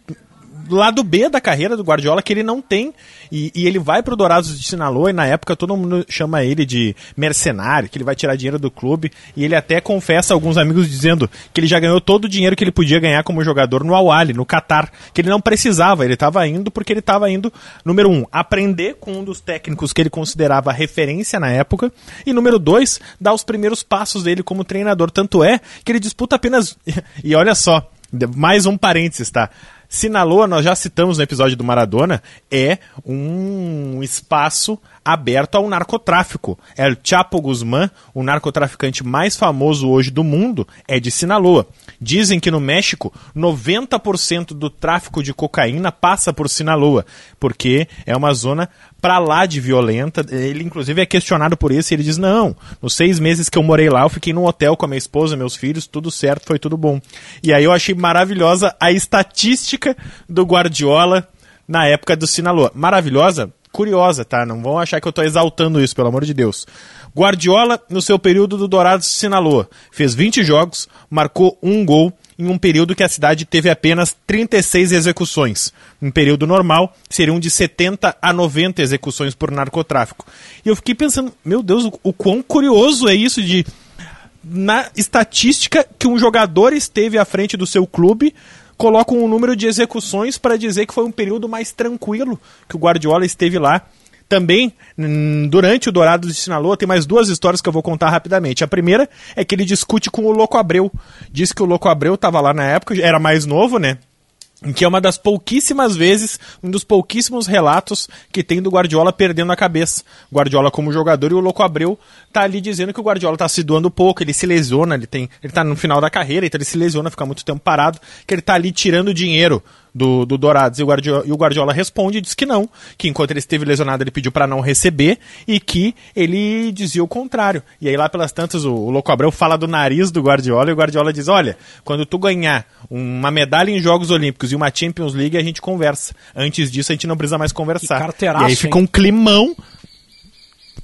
lado B da carreira do Guardiola que ele não tem, e ele vai pro Dorados de Sinaloa, e na época todo mundo chama ele de mercenário, que ele vai tirar dinheiro do clube, e ele até confessa a alguns amigos dizendo que ele já ganhou todo o dinheiro que ele podia ganhar como jogador no Al-Ahli, no Qatar, que ele não precisava, ele estava indo porque ele estava indo, número um, aprender com um dos técnicos que ele considerava referência na época, e número dois, dar os primeiros passos dele como treinador, tanto é que ele disputa apenas, e olha só, mais um parênteses, tá? Sinaloa, nós já citamos no episódio do Maradona, é um espaço aberto ao narcotráfico. El Chapo Guzmán, o narcotraficante mais famoso hoje do mundo, é de Sinaloa. Dizem que no México, 90% do tráfico de cocaína passa por Sinaloa, porque é uma zona pra lá de violenta. Ele, inclusive, é questionado por isso e ele diz, não, nos 6 meses que eu morei lá, eu fiquei num hotel com a minha esposa, meus filhos, tudo certo, foi tudo bom. E aí eu achei maravilhosa a estatística do Guardiola na época do Sinaloa. Maravilhosa? Curiosa, tá? Não vão achar que eu tô exaltando isso, pelo amor de Deus. Guardiola, no seu período do Dourados de Sinaloa, fez 20 jogos, marcou 1 gol em um período que a cidade teve apenas 36 execuções. Em período normal, seriam de 70 a 90 execuções por narcotráfico. E eu fiquei pensando, meu Deus, o quão curioso é isso de... Na estatística que um jogador esteve à frente do seu clube... colocam um número de execuções para dizer que foi um período mais tranquilo que o Guardiola esteve lá. Também, durante o Dourados de Sinaloa, tem mais 2 histórias que eu vou contar rapidamente. A primeira é que ele discute com o Loco Abreu. Diz que o Loco Abreu estava lá na época, era mais novo, né? Que é uma das pouquíssimas vezes, um dos pouquíssimos relatos que tem do Guardiola perdendo a cabeça. Guardiola como jogador e o Loco Abreu tá ali dizendo que o Guardiola tá se doando pouco, ele se lesiona, ele tá no final da carreira, então ele se lesiona, fica muito tempo parado, que ele tá ali tirando dinheiro do Dourados. E o Guardiola responde e diz que não, que enquanto ele esteve lesionado ele pediu para não receber e que ele dizia o contrário. E aí lá pelas tantas o Loco Abreu fala do nariz do Guardiola e o Guardiola diz, olha, quando tu ganhar uma medalha em Jogos Olímpicos e uma Champions League a gente conversa. Antes disso a gente não precisa mais conversar. E aí fica um climão.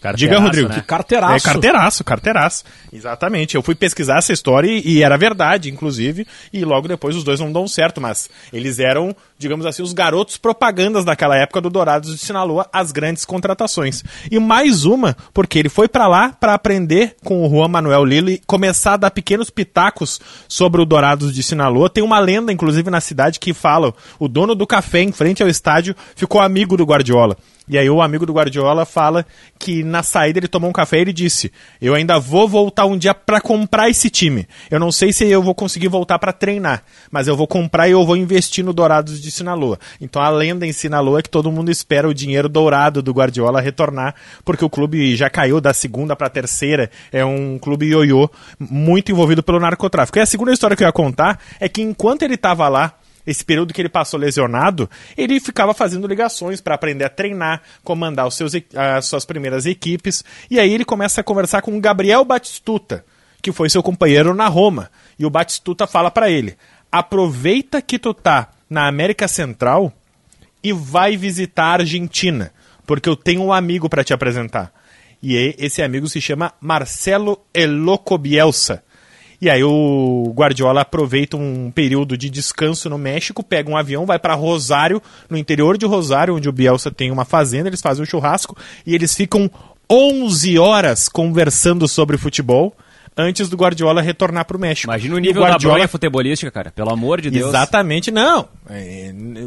Carteiraço, diga, Rodrigo. Né? Que carteiraço. É carteiraço. Exatamente. Eu fui pesquisar essa história e era verdade, inclusive, e logo depois os dois não dão certo, mas eles eram, digamos assim, os garotos propagandas daquela época do Dourados de Sinaloa, as grandes contratações. E mais uma, porque ele foi pra lá pra aprender com o Juan Manuel Lillo e começar a dar pequenos pitacos sobre o Dourados de Sinaloa. Tem uma lenda, inclusive, na cidade que fala, o dono do café em frente ao estádio ficou amigo do Guardiola. E aí o amigo do Guardiola fala que na saída ele tomou um café e ele disse, eu ainda vou voltar um dia pra comprar esse time. Eu não sei se eu vou conseguir voltar pra treinar, mas eu vou comprar e eu vou investir no Dourados de Sinaloa. Então a lenda em Sinaloa é que todo mundo espera o dinheiro dourado do Guardiola retornar, porque o clube já caiu da 2ª pra 3ª, é um clube ioiô muito envolvido pelo narcotráfico. E a segunda história que eu ia contar é que enquanto ele tava lá, esse período que ele passou lesionado, ele ficava fazendo ligações para aprender a treinar, comandar as suas primeiras equipes, e aí ele começa a conversar com o Gabriel Batistuta, que foi seu companheiro na Roma, e o Batistuta fala para ele, aproveita que tu tá na América Central e vai visitar a Argentina, porque eu tenho um amigo para te apresentar. E esse amigo se chama Marcelo Loco Bielsa. E aí o Guardiola aproveita um período de descanso no México, pega um avião, vai para Rosário, no interior de Rosário, onde o Bielsa tem uma fazenda, eles fazem um churrasco e eles ficam 11 horas conversando sobre futebol antes do Guardiola retornar pro México. Imagina o nível da bronha futebolística, cara, pelo amor de Deus. Exatamente, não.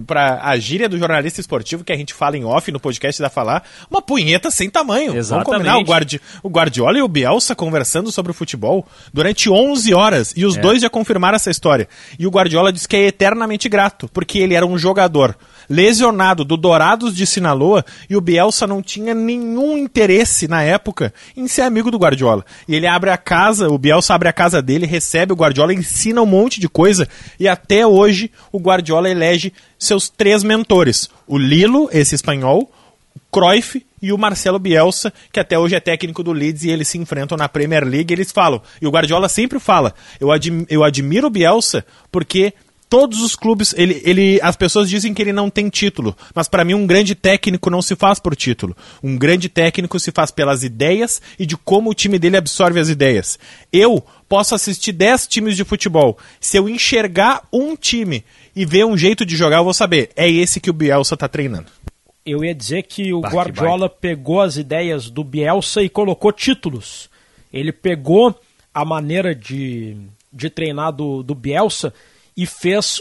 Para a gíria do jornalista esportivo que a gente fala em off no podcast da Falar, uma punheta sem tamanho. Exatamente. Vamos combinar o Guardiola e o Bielsa conversando sobre o futebol durante 11 horas e os dois já confirmaram essa história. E o Guardiola diz que é eternamente grato, porque ele era um jogador lesionado do Dourados de Sinaloa e o Bielsa não tinha nenhum interesse na época em ser amigo do Guardiola. E ele abre a casa, o Bielsa abre a casa dele, recebe o Guardiola, ensina um monte de coisa e até hoje o Guardiola elege seus 3 mentores, o Lillo, esse espanhol, o Cruyff e o Marcelo Bielsa, que até hoje é técnico do Leeds e eles se enfrentam na Premier League e eles falam, e o Guardiola sempre fala, eu admiro o Bielsa porque... Todos os clubes, as pessoas dizem que ele não tem título, mas para mim um grande técnico não se faz por título. Um grande técnico se faz pelas ideias e de como o time dele absorve as ideias. Eu posso assistir 10 times de futebol. Se eu enxergar um time e ver um jeito de jogar, eu vou saber. É esse que o Bielsa está treinando. Eu ia dizer que o Guardiola pegou as ideias do Bielsa e colocou títulos. Ele pegou a maneira de treinar do Bielsa e fez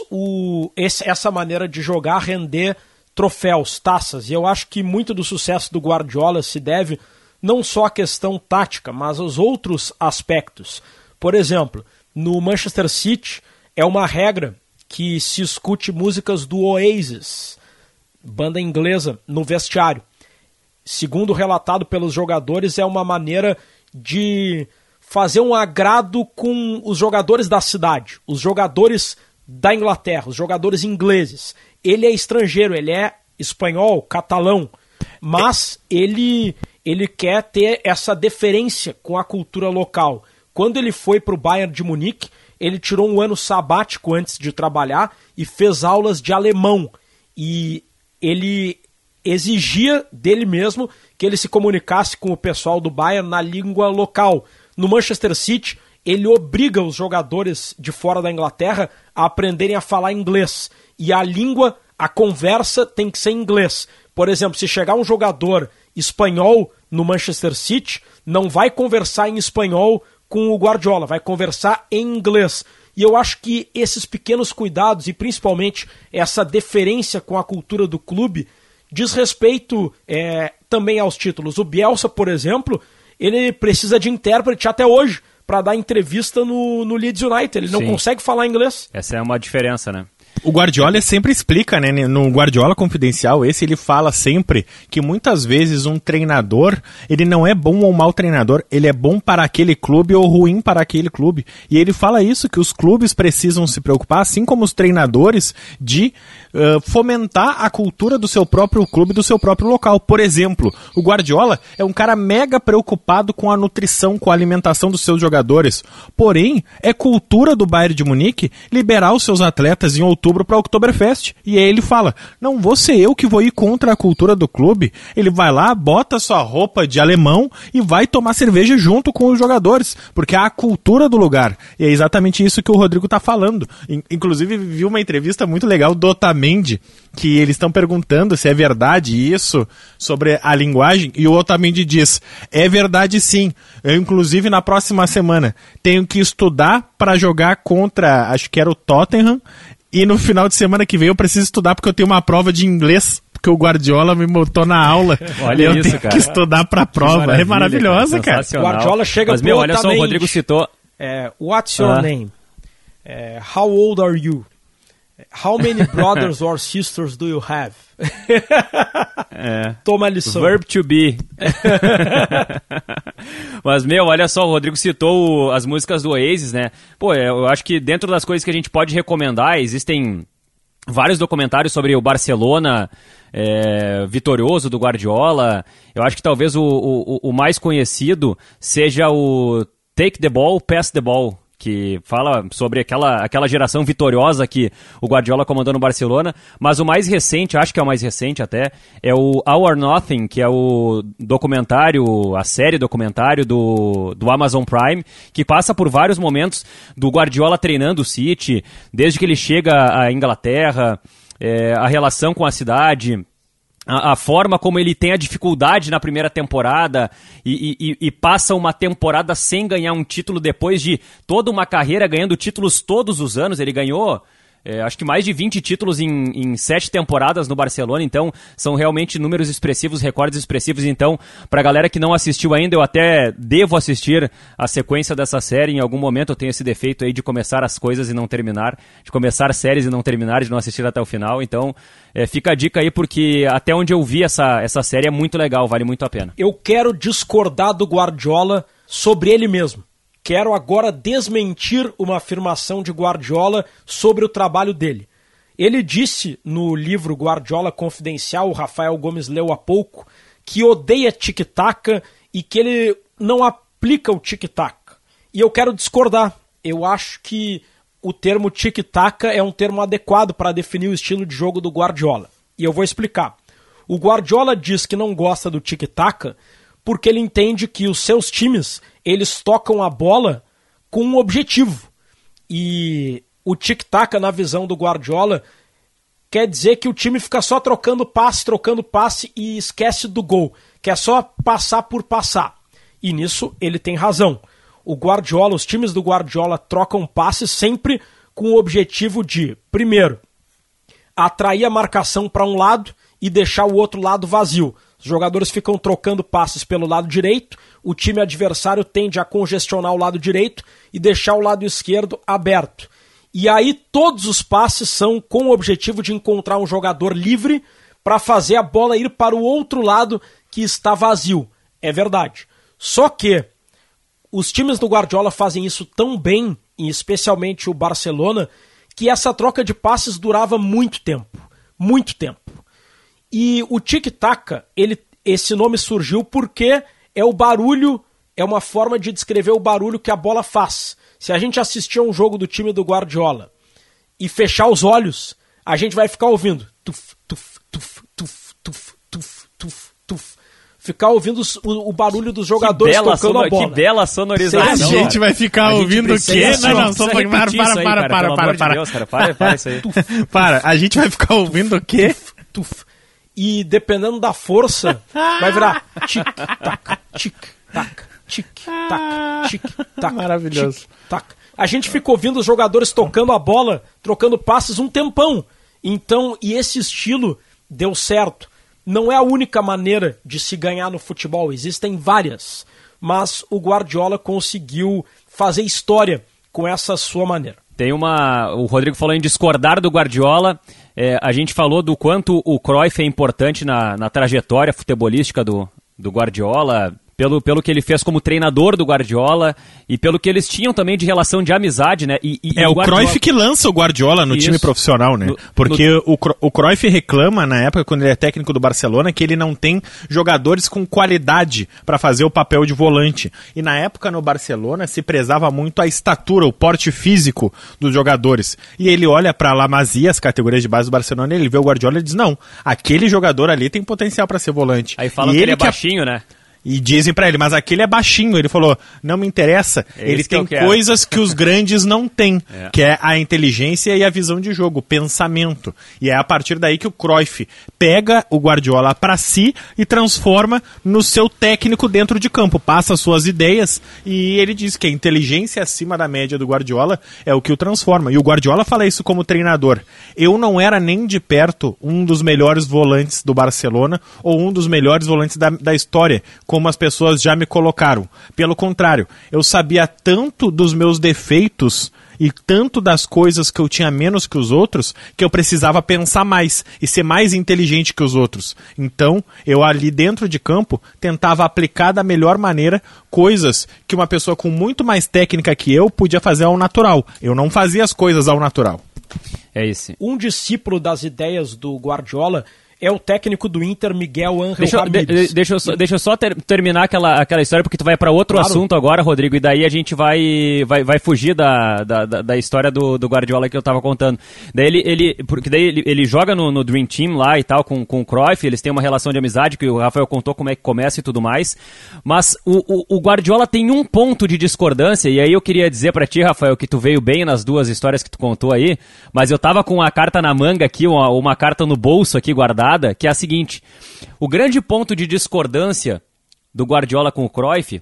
essa maneira de jogar render troféus, taças. E eu acho que muito do sucesso do Guardiola se deve não só à questão tática, mas aos outros aspectos. Por exemplo, no Manchester City é uma regra que se escute músicas do Oasis, banda inglesa, no vestiário. Segundo relatado pelos jogadores, é uma maneira de fazer um agrado com os jogadores da cidade, os jogadores da Inglaterra, os jogadores ingleses. Ele é estrangeiro, ele é espanhol, catalão, mas ele quer ter essa deferência com a cultura local. Quando ele foi para o Bayern de Munique, ele tirou um ano sabático antes de trabalhar e fez aulas de alemão. E ele exigia dele mesmo que ele se comunicasse com o pessoal do Bayern na língua local. No Manchester City, ele obriga os jogadores de fora da Inglaterra a aprenderem a falar inglês. E a língua, a conversa tem que ser em inglês. Por exemplo, se chegar um jogador espanhol no Manchester City, não vai conversar em espanhol com o Guardiola, vai conversar em inglês. E eu acho que esses pequenos cuidados e principalmente essa deferência com a cultura do clube diz respeito também aos títulos. O Bielsa, por exemplo, ele precisa de intérprete até hoje para dar entrevista no Leeds United. Ele não consegue falar inglês. Essa é uma diferença, né? O Guardiola sempre explica, né? No Guardiola Confidencial, ele fala sempre que muitas vezes um treinador, ele não é bom ou mau treinador, ele é bom para aquele clube ou ruim para aquele clube. E ele fala isso, que os clubes precisam se preocupar, assim como os treinadores, de fomentar a cultura do seu próprio clube, do seu próprio local. Por exemplo, o Guardiola é um cara mega preocupado com a nutrição, com a alimentação dos seus jogadores. Porém, é cultura do Bayern de Munique liberar os seus atletas em outubro para o Oktoberfest, e aí ele fala, não vou ser eu que vou ir contra a cultura do clube. Ele vai lá, bota sua roupa de alemão e vai tomar cerveja junto com os jogadores, porque é a cultura do lugar, e é exatamente isso que o Rodrigo tá falando. Inclusive vi uma entrevista muito legal do Otamendi, que eles estão perguntando se é verdade isso, sobre a linguagem, e o Otamendi diz, é verdade sim, eu inclusive na próxima semana tenho que estudar para jogar contra, acho que era o Tottenham, e no final de semana que vem eu preciso estudar porque eu tenho uma prova de inglês, porque o Guardiola me botou na aula. Olha, eu tenho que estudar pra prova. É maravilhosa, cara. O Guardiola chega. Mas, meu, olha só, o Rodrigo citou... What's your name? How old are you? How many brothers or sisters do you have? Toma a lição. Verb to be. Mas, meu, olha só, o Rodrigo citou as músicas do Oasis, né? Pô, eu acho que dentro das coisas que a gente pode recomendar, existem vários documentários sobre o Barcelona vitorioso do Guardiola. Eu acho que talvez o mais conhecido seja o Take the Ball, Pass the Ball, que fala sobre aquela geração vitoriosa que o Guardiola comandou no Barcelona. Mas o mais recente, acho que é o mais recente até, é o All or Nothing, que é o documentário, a série documentário do Amazon Prime, que passa por vários momentos do Guardiola treinando o City, desde que ele chega à Inglaterra, a relação com a cidade, a forma como ele tem a dificuldade na primeira temporada e passa uma temporada sem ganhar um título depois de toda uma carreira ganhando títulos todos os anos. Ele ganhou acho que mais de 20 títulos em 7 temporadas no Barcelona, então são realmente números expressivos, recordes expressivos. Então, pra galera que não assistiu ainda, eu até devo assistir a sequência dessa série, em algum momento eu tenho esse defeito aí de começar as coisas e não terminar, de começar séries e não terminar, de não assistir até o final. Então, fica a dica aí, porque até onde eu vi essa série é muito legal, vale muito a pena. Eu quero discordar do Guardiola sobre ele mesmo. Quero agora desmentir uma afirmação de Guardiola sobre o trabalho dele. Ele disse no livro Guardiola Confidencial, o Rafael Gomes leu há pouco, que odeia tic-tac e que ele não aplica o tic-tac. E eu quero discordar. Eu acho que o termo tic-tac é um termo adequado para definir o estilo de jogo do Guardiola. E eu vou explicar. O Guardiola diz que não gosta do tic-tac porque ele entende que os seus times, eles tocam a bola com um objetivo. E o tic-tac na visão do Guardiola quer dizer que o time fica só trocando passe e esquece do gol, que é só passar por passar. E nisso ele tem razão. O Guardiola, os times do Guardiola trocam passe sempre com o objetivo de, primeiro, atrair a marcação para um lado e deixar o outro lado vazio. Os jogadores ficam trocando passes pelo lado direito, o time adversário tende a congestionar o lado direito e deixar o lado esquerdo aberto. E aí todos os passes são com o objetivo de encontrar um jogador livre para fazer a bola ir para o outro lado que está vazio. É verdade. Só que os times do Guardiola fazem isso tão bem, e especialmente o Barcelona, que essa troca de passes durava muito tempo. Muito tempo. E o tic-tac, esse nome surgiu porque é o barulho, é uma forma de descrever o barulho que a bola faz. Se a gente assistir a um jogo do time do Guardiola e fechar os olhos, a gente vai ficar ouvindo tuf, tuf, tuf, tuf, tuf, tuf, tuf, tuf. Ficar ouvindo o barulho dos jogadores tocando a bola. Que bela sonorização. A gente vai ficar ouvindo o quê? Para isso aí. Para, a gente vai ficar ouvindo o quê? Tuf. E dependendo da força, vai virar tic-tac, tic-tac, tic-tac, tic-tac. Maravilhoso. Tic-tac. A gente fica ouvindo os jogadores tocando a bola, trocando passes um tempão. Então, e esse estilo deu certo. Não é a única maneira de se ganhar no futebol, existem várias. Mas o Guardiola conseguiu fazer história com essa sua maneira. Tem uma... O Rodrigo falou em discordar do Guardiola. A gente falou do quanto o Cruyff é importante na trajetória futebolística do Guardiola, pelo que ele fez como treinador do Guardiola e pelo que eles tinham também de relação de amizade, né? E o Guardiola... Cruyff que lança o Guardiola no time profissional, né? O Cruyff reclama, na época, quando ele é técnico do Barcelona, que ele não tem jogadores com qualidade para fazer o papel de volante. E na época, no Barcelona, se prezava muito a estatura, o porte físico dos jogadores. E ele olha para La Masia, as categorias de base do Barcelona, ele vê o Guardiola e diz, não, aquele jogador ali tem potencial para ser volante. Aí falam que ele é baixinho, né? E dizem pra ele, mas aquele é baixinho. Ele falou, não me interessa. Ele tem coisas que os grandes não têm, que é a inteligência e a visão de jogo, o pensamento. E é a partir daí que o Cruyff pega o Guardiola pra si e transforma no seu técnico dentro de campo. Passa suas ideias e ele diz que a inteligência acima da média do Guardiola é o que o transforma. E o Guardiola fala isso como treinador. Eu não era nem de perto um dos melhores volantes do Barcelona ou um dos melhores volantes da história, como as pessoas já me colocaram. Pelo contrário, eu sabia tanto dos meus defeitos e tanto das coisas que eu tinha menos que os outros, que eu precisava pensar mais e ser mais inteligente que os outros. Então, eu ali dentro de campo, tentava aplicar da melhor maneira coisas que uma pessoa com muito mais técnica que eu podia fazer ao natural. Eu não fazia as coisas ao natural. É isso. Um discípulo das ideias do Guardiola é o técnico do Inter, Miguel Ángel Ramírez. Deixa eu só terminar aquela história, porque tu vai para outro assunto agora, Rodrigo, e daí a gente vai fugir da história do Guardiola que eu tava contando. Daí ele joga no Dream Team lá e tal, com o Cruyff, eles têm uma relação de amizade, que o Rafael contou como é que começa e tudo mais, mas o Guardiola tem um ponto de discordância, e aí eu queria dizer para ti, Rafael, que tu veio bem nas duas histórias que tu contou aí, mas eu tava com a carta na manga aqui, uma carta no bolso aqui guardada, que é a seguinte: o grande ponto de discordância do Guardiola com o Cruyff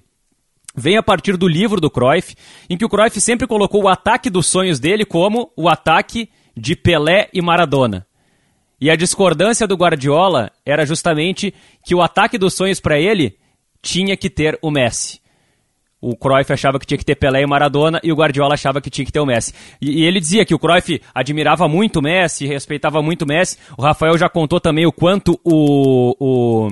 vem a partir do livro do Cruyff, em que o Cruyff sempre colocou o ataque dos sonhos dele como o ataque de Pelé e Maradona. E a discordância do Guardiola era justamente que o ataque dos sonhos para ele tinha que ter o Messi. O Cruyff achava que tinha que ter Pelé e Maradona e o Guardiola achava que tinha que ter o Messi. E ele dizia que o Cruyff admirava muito o Messi, respeitava muito o Messi. O Rafael já contou também o quanto o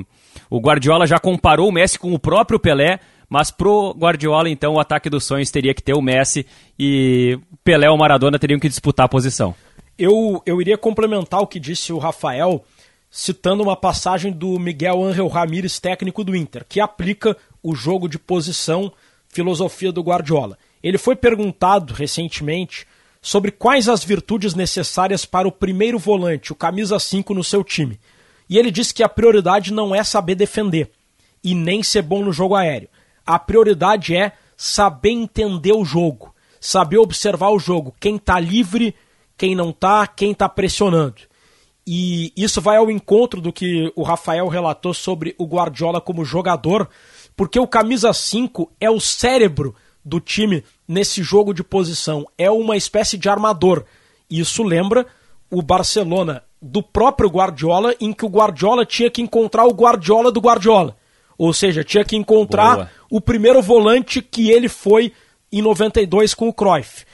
Guardiola já comparou o Messi com o próprio Pelé, mas pro Guardiola, então, o ataque dos sonhos teria que ter o Messi e Pelé ou Maradona teriam que disputar a posição. Eu iria complementar o que disse o Rafael, citando uma passagem do Miguel Ángel Ramírez, técnico do Inter, que aplica o jogo de posição, filosofia do Guardiola. Ele foi perguntado recentemente sobre quais as virtudes necessárias para o primeiro volante, o camisa 5 no seu time. E ele disse que a prioridade não é saber defender e nem ser bom no jogo aéreo. A prioridade é saber entender o jogo, saber observar o jogo, quem está livre, quem não está, quem está pressionando. E isso vai ao encontro do que o Rafael relatou sobre o Guardiola como jogador, porque o camisa 5 é o cérebro do time nesse jogo de posição, é uma espécie de armador. Isso lembra o Barcelona do próprio Guardiola, em que o Guardiola tinha que encontrar o Guardiola do Guardiola. Ou seja, tinha que encontrar o primeiro volante que ele foi em 92 com o Cruyff.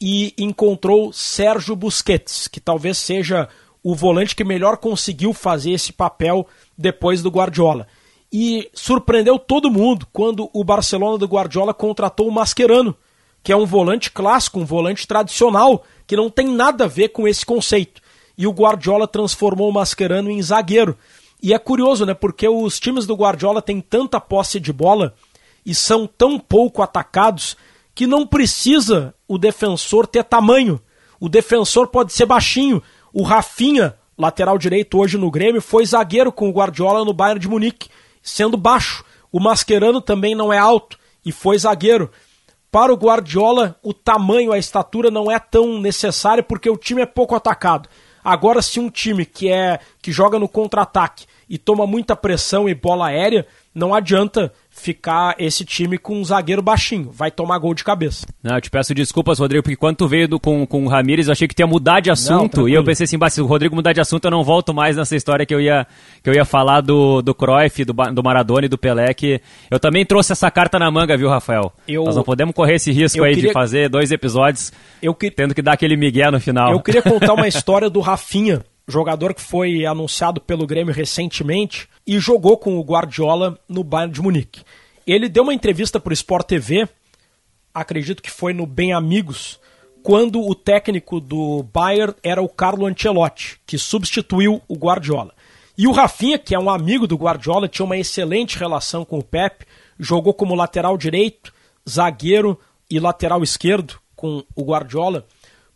E encontrou Sérgio Busquets, que talvez seja o volante que melhor conseguiu fazer esse papel depois do Guardiola. E surpreendeu todo mundo quando o Barcelona do Guardiola contratou o Mascherano, que é um volante clássico, um volante tradicional, que não tem nada a ver com esse conceito. E o Guardiola transformou o Mascherano em zagueiro. E é curioso, né? Porque os times do Guardiola têm tanta posse de bola e são tão pouco atacados que não precisa o defensor ter tamanho. O defensor pode ser baixinho. O Rafinha, lateral direito hoje no Grêmio, foi zagueiro com o Guardiola no Bayern de Munique, sendo baixo. O Mascherano também não é alto e foi zagueiro. Para o Guardiola, o tamanho, a estatura não é tão necessária porque o time é pouco atacado. Agora, se um time que joga no contra-ataque e toma muita pressão e bola aérea, não adianta ficar esse time com um zagueiro baixinho. Vai tomar gol de cabeça. Não, eu te peço desculpas, Rodrigo, porque quando tu veio com o Ramírez, eu achei que tu ia mudar de assunto. Não, e eu pensei assim, se o Rodrigo mudar de assunto, eu não volto mais nessa história que eu ia falar do Cruyff, do Maradona e do Pelé, que eu também trouxe essa carta na manga, viu, Rafael? Nós não podemos correr esse risco aí de fazer dois episódios tendo que dar aquele migué no final. Eu queria contar uma história do Rafinha, jogador que foi anunciado pelo Grêmio recentemente e jogou com o Guardiola no Bayern de Munique. Ele deu uma entrevista para o Sport TV, acredito que foi no Bem Amigos, quando o técnico do Bayern era o Carlo Ancelotti, que substituiu o Guardiola. E o Rafinha, que é um amigo do Guardiola, tinha uma excelente relação com o Pepe, jogou como lateral direito, zagueiro e lateral esquerdo com o Guardiola,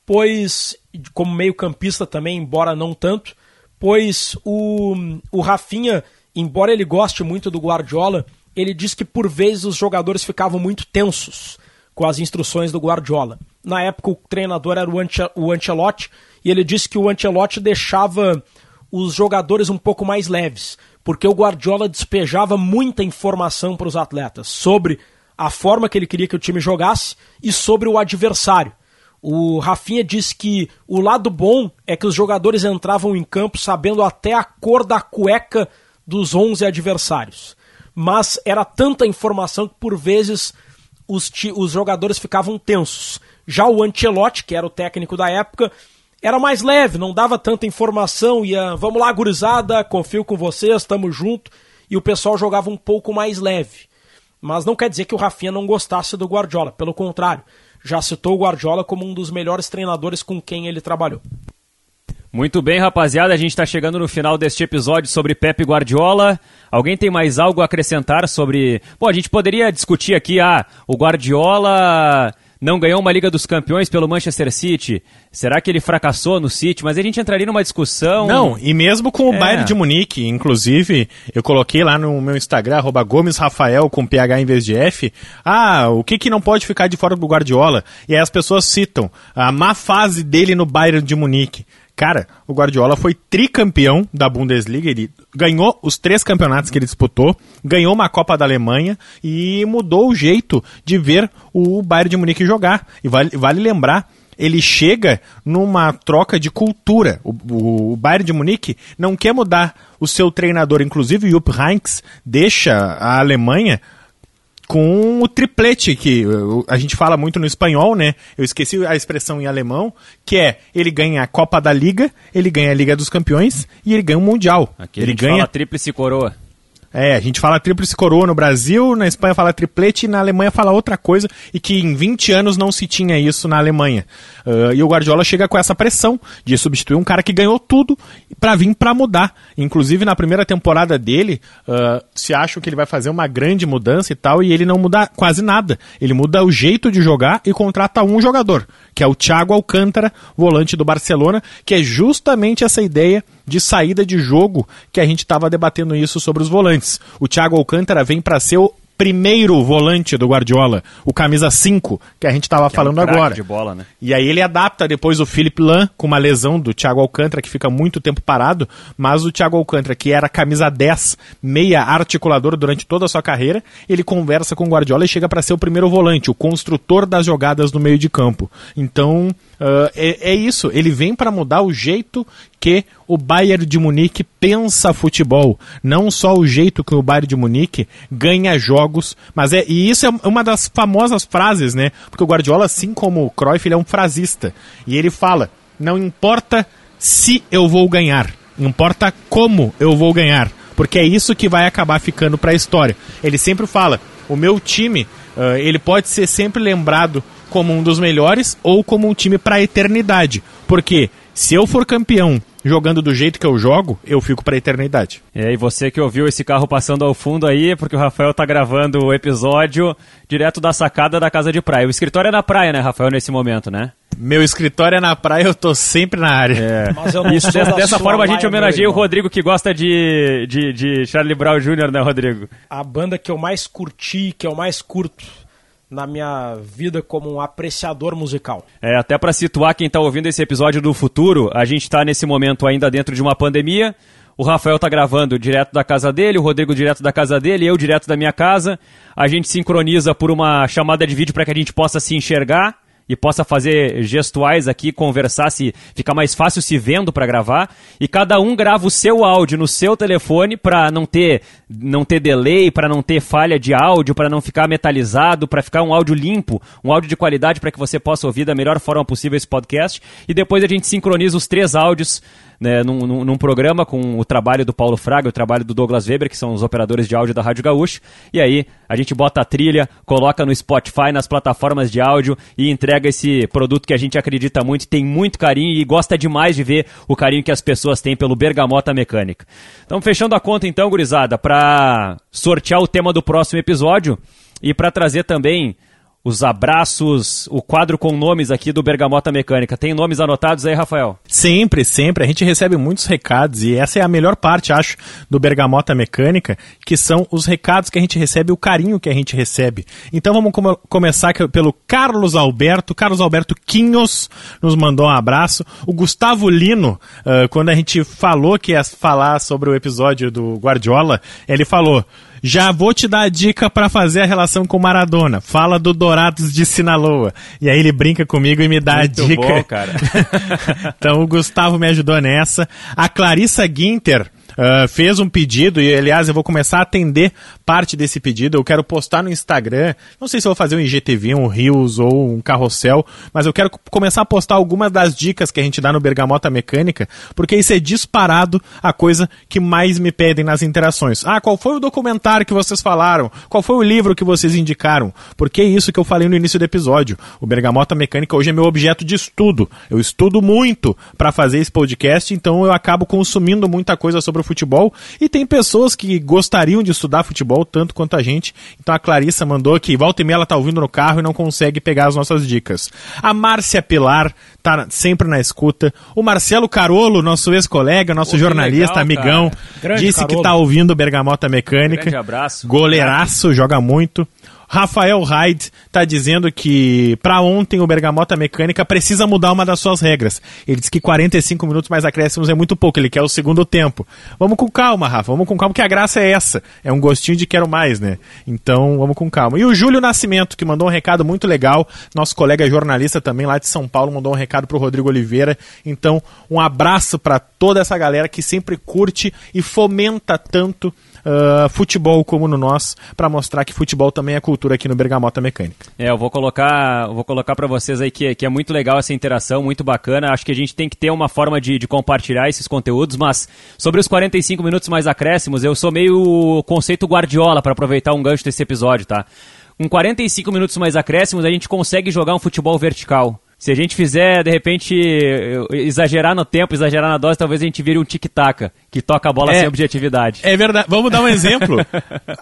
pois como meio-campista também, embora não tanto, pois o Rafinha, embora ele goste muito do Guardiola, ele diz que por vezes os jogadores ficavam muito tensos com as instruções do Guardiola. Na época o treinador era o Ancelotti, e ele disse que o Ancelotti deixava os jogadores um pouco mais leves, porque o Guardiola despejava muita informação para os atletas sobre a forma que ele queria que o time jogasse e sobre o adversário. O Rafinha diz que o lado bom é que os jogadores entravam em campo sabendo até a cor da cueca dos 11 adversários. Mas era tanta informação que por vezes os jogadores ficavam tensos. Já o Ancelotti, que era o técnico da época, era mais leve, não dava tanta informação, ia, vamos lá, gurizada, confio com vocês, tamo junto, e o pessoal jogava um pouco mais leve. Mas não quer dizer que o Rafinha não gostasse do Guardiola, pelo contrário. Já citou o Guardiola como um dos melhores treinadores com quem ele trabalhou. Muito bem, rapaziada, a gente está chegando no final deste episódio sobre Pepe Guardiola. Alguém tem mais algo a acrescentar sobre... Bom, a gente poderia discutir aqui, o Guardiola não ganhou uma Liga dos Campeões pelo Manchester City. Será que ele fracassou no City? Mas a gente entraria numa discussão... Não, e mesmo com o Bayern de Munique, inclusive, eu coloquei lá no meu Instagram, @GomesRafael, com PH em vez de F, o que não pode ficar de fora do Guardiola? E aí as pessoas citam a má fase dele no Bayern de Munique. Cara, o Guardiola foi tricampeão da Bundesliga, ele ganhou os 3 campeonatos que ele disputou, ganhou uma Copa da Alemanha e mudou o jeito de ver o Bayern de Munique jogar. E vale lembrar, ele chega numa troca de cultura. O Bayern de Munique não quer mudar o seu treinador, inclusive o Jupp Heynckes deixa a Alemanha com o triplete, que a gente fala muito no espanhol, né? Eu esqueci a expressão em alemão, que é ele ganha a Copa da Liga, ele ganha a Liga dos Campeões e ele ganha o Mundial. Aqui ele fala tríplice coroa. É, a gente fala tríplice coroa no Brasil, na Espanha fala triplete e na Alemanha fala outra coisa, e que em 20 anos não se tinha isso na Alemanha. E o Guardiola chega com essa pressão de substituir um cara que ganhou tudo pra vir pra mudar. Inclusive na primeira temporada dele, se acham que ele vai fazer uma grande mudança e tal, e ele não muda quase nada. Ele muda o jeito de jogar e contrata um jogador, que é o Thiago Alcântara, volante do Barcelona, que é justamente essa ideia de saída de jogo que a gente estava debatendo isso sobre os volantes. O Thiago Alcântara vem para ser o primeiro volante do Guardiola, o camisa 5, que a gente estava falando agora. De bola, né? E aí ele adapta depois o Philipp Lahm com uma lesão do Thiago Alcântara, que fica muito tempo parado, mas o Thiago Alcântara, que era camisa 10, meia articulador durante toda a sua carreira, ele conversa com o Guardiola e chega para ser o primeiro volante, o construtor das jogadas no meio de campo. Então, é isso, ele vem para mudar o jeito que o Bayern de Munique pensa futebol, não só o jeito que o Bayern de Munique ganha jogos, mas e isso é uma das famosas frases, né? Porque o Guardiola, assim como o Cruyff, ele é um frasista, e ele fala, não importa se eu vou ganhar, importa como eu vou ganhar, porque é isso que vai acabar ficando para a história. Ele sempre fala, o meu time, ele pode ser sempre lembrado como um dos melhores ou como um time para a eternidade, porque se eu for campeão jogando do jeito que eu jogo, eu fico pra eternidade. E você que ouviu esse carro passando ao fundo aí, porque o Rafael tá gravando o episódio direto da sacada da casa de praia. O escritório é na praia, né, Rafael, nesse momento, né? Meu escritório é na praia, eu tô sempre na área. É. Mas eu não isso, dessa forma a gente homenageia o Rodrigo, que gosta de Charlie Brown Jr., né, Rodrigo? A banda que eu mais curti, que eu mais curto na minha vida como um apreciador musical. É, até para situar quem está ouvindo esse episódio do futuro, a gente está nesse momento ainda dentro de uma pandemia, o Rafael está gravando direto da casa dele, o Rodrigo direto da casa dele, eu direto da minha casa, a gente sincroniza por uma chamada de vídeo para que a gente possa se enxergar e possa fazer gestuais aqui, conversar, se fica mais fácil se vendo para gravar, e cada um grava o seu áudio no seu telefone para não ter delay, para não ter falha de áudio, para não ficar metalizado, para ficar um áudio limpo, um áudio de qualidade para que você possa ouvir da melhor forma possível esse podcast, e depois a gente sincroniza os três áudios, né, num programa com o trabalho do Paulo Fraga, o trabalho do Douglas Weber, que são os operadores de áudio da Rádio Gaúcho, e aí a gente bota a trilha, coloca no Spotify, nas plataformas de áudio e entrega esse produto que a gente acredita muito, tem muito carinho e gosta demais de ver o carinho que as pessoas têm pelo Bergamota Mecânica. Então, fechando a conta então, gurizada, para sortear o tema do próximo episódio e para trazer também os abraços, o quadro com nomes aqui do Bergamota Mecânica. Tem nomes anotados aí, Rafael? Sempre, sempre. A gente recebe muitos recados e essa é a melhor parte, acho, do Bergamota Mecânica, que são os recados que a gente recebe, o carinho que a gente recebe. Então vamos começar pelo Carlos Alberto. Carlos Alberto Quinhos nos mandou um abraço. O Gustavo Lino, quando a gente falou que ia falar sobre o episódio do Guardiola, ele falou: já vou te dar a dica para fazer a relação com Maradona. Fala do Dorados de Sinaloa. E aí ele brinca comigo e me dá muito a dica. Bom, cara. Então o Gustavo me ajudou nessa. A Clarissa Guinter fez um pedido, e aliás eu vou começar a atender parte desse pedido, eu quero postar no Instagram, não sei se eu vou fazer um IGTV, um Reels ou um carrossel, mas eu quero começar a postar algumas das dicas que a gente dá no Bergamota Mecânica, porque isso é disparado a coisa que mais me pedem nas interações. Ah, qual foi o documentário que vocês falaram? Qual foi o livro que vocês indicaram? Porque é isso que eu falei no início do episódio, o Bergamota Mecânica hoje é meu objeto de estudo, eu estudo muito para fazer esse podcast, então eu acabo consumindo muita coisa sobre futebol, e tem pessoas que gostariam de estudar futebol tanto quanto a gente. Então a Clarissa mandou que volta e meia ela tá ouvindo no carro e não consegue pegar as nossas dicas. A Márcia Pilar tá sempre na escuta. O Marcelo Carolo, nosso ex-colega, nosso jornalista, legal, amigão, disse Carolo que tá ouvindo Bergamota Mecânica. Grande abraço. Goleiraço, joga muito. Rafael Hyde está dizendo que para ontem o Bergamota Mecânica precisa mudar uma das suas regras. Ele diz que 45 minutos mais acréscimos é muito pouco, ele quer o segundo tempo. Vamos com calma, Rafa, vamos com calma, que a graça é essa. É um gostinho de quero mais, né? Então vamos com calma. E o Júlio Nascimento, que mandou um recado muito legal, nosso colega jornalista também lá de São Paulo, mandou um recado para o Rodrigo Oliveira. Então um abraço para toda essa galera que sempre curte e fomenta tanto futebol como no nosso, para mostrar que futebol também é cultura aqui no Bergamota Mecânica. É, eu vou colocar para vocês aí que é muito legal essa interação, muito bacana. Acho que a gente tem que ter uma forma de compartilhar esses conteúdos, mas sobre os 45 minutos mais acréscimos, eu sou meio conceito Guardiola para aproveitar um gancho desse episódio, tá? Com 45 minutos mais acréscimos, a gente consegue jogar um futebol vertical. Se a gente fizer, de repente, exagerar no tempo, exagerar na dose, talvez a gente vire um tic-taca, que toca a bola sem objetividade. É verdade. Vamos dar um exemplo.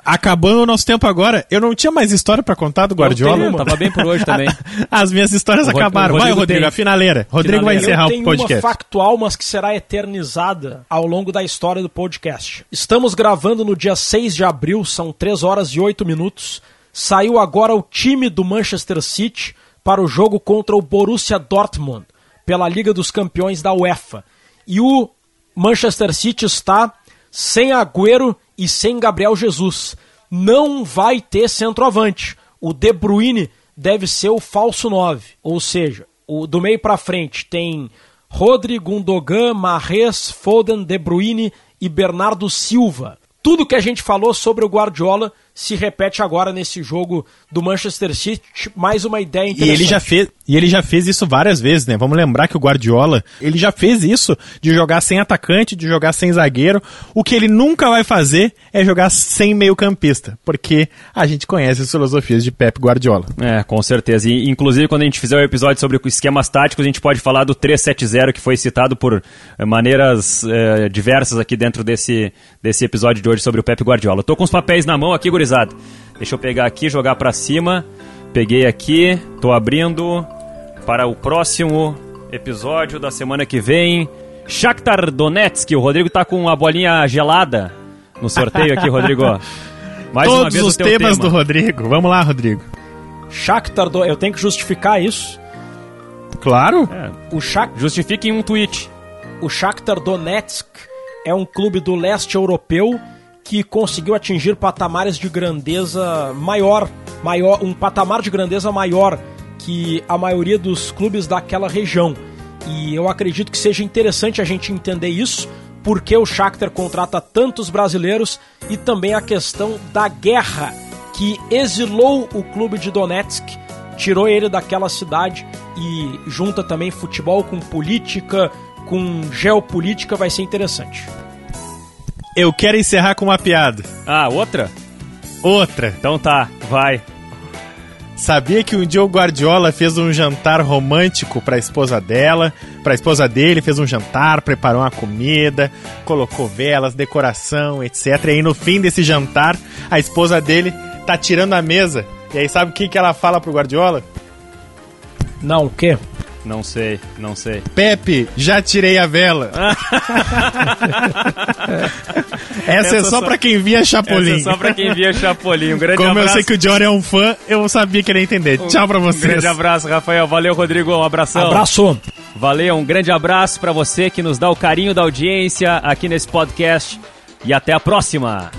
Acabando o nosso tempo agora, eu não tinha mais história pra contar do Guardiola. Eu tava bem por hoje também. As minhas histórias acabaram. Vai, Rodrigo, a finaleira. Rodrigo vai encerrar o podcast. Uma factual, mas que será eternizada ao longo da história do podcast. Estamos gravando no dia 6 de abril, são 3 horas e 8 minutos. Saiu agora o time do Manchester City para o jogo contra o Borussia Dortmund, pela Liga dos Campeões da UEFA. E o Manchester City está sem Agüero e sem Gabriel Jesus. Não vai ter centroavante. O De Bruyne deve ser o falso 9. Ou seja, do meio para frente tem Rodrigo, Gundogan, Mahrez, Foden, De Bruyne e Bernardo Silva. Tudo que a gente falou sobre o Guardiola se repete agora nesse jogo do Manchester City, mais uma ideia interessante. E ele já fez isso várias vezes, né? Vamos lembrar que o Guardiola, ele já fez isso de jogar sem atacante, de jogar sem zagueiro. O que ele nunca vai fazer é jogar sem meio-campista, porque a gente conhece as filosofias de Pep Guardiola. É, com certeza. E, inclusive, quando a gente fizer o episódio sobre esquemas táticos, a gente pode falar do 3-7-0, que foi citado por maneiras diversas aqui dentro desse episódio de hoje sobre o Pep Guardiola. Eu tô com os papéis na mão aqui, gurizada. Deixa eu pegar aqui, jogar pra cima. Peguei aqui, tô abrindo para o próximo episódio da semana que vem. Shakhtar Donetsk, o Rodrigo tá com a bolinha gelada no sorteio aqui, Rodrigo. Mais todos uma vez os temas do Rodrigo. Vamos lá, Rodrigo. Shakhtar Donetsk, eu tenho que justificar isso? Claro. Justifique em um tweet. O Shakhtar Donetsk é um clube do leste europeu que conseguiu atingir patamares de grandeza maior, um patamar de grandeza maior que a maioria dos clubes daquela região. E eu acredito que seja interessante a gente entender isso, porque o Shakhtar contrata tantos brasileiros e também a questão da guerra, que exilou o clube de Donetsk, tirou ele daquela cidade e junta também futebol com política, com geopolítica, vai ser interessante. Eu quero encerrar com uma piada. Ah, outra? Outra. Então tá, vai. Sabia que um dia o Guardiola fez um jantar romântico pra esposa dela, pra esposa dele, fez um jantar, preparou uma comida, colocou velas, decoração, etc. E aí no fim desse jantar, a esposa dele tá tirando a mesa. E aí sabe o que ela fala pro Guardiola? Não, o quê? Não sei. Pepe, já tirei a vela. Essa é só pra quem via Chapolin. Essa é só pra quem via Chapolin. Um grande abraço. Como eu sei que o Dior é um fã, eu sabia que ele ia entender. Tchau pra vocês. Um grande abraço, Rafael. Valeu, Rodrigo. Um abração. Abraço. Valeu, um grande abraço pra você que nos dá o carinho da audiência aqui nesse podcast. E até a próxima.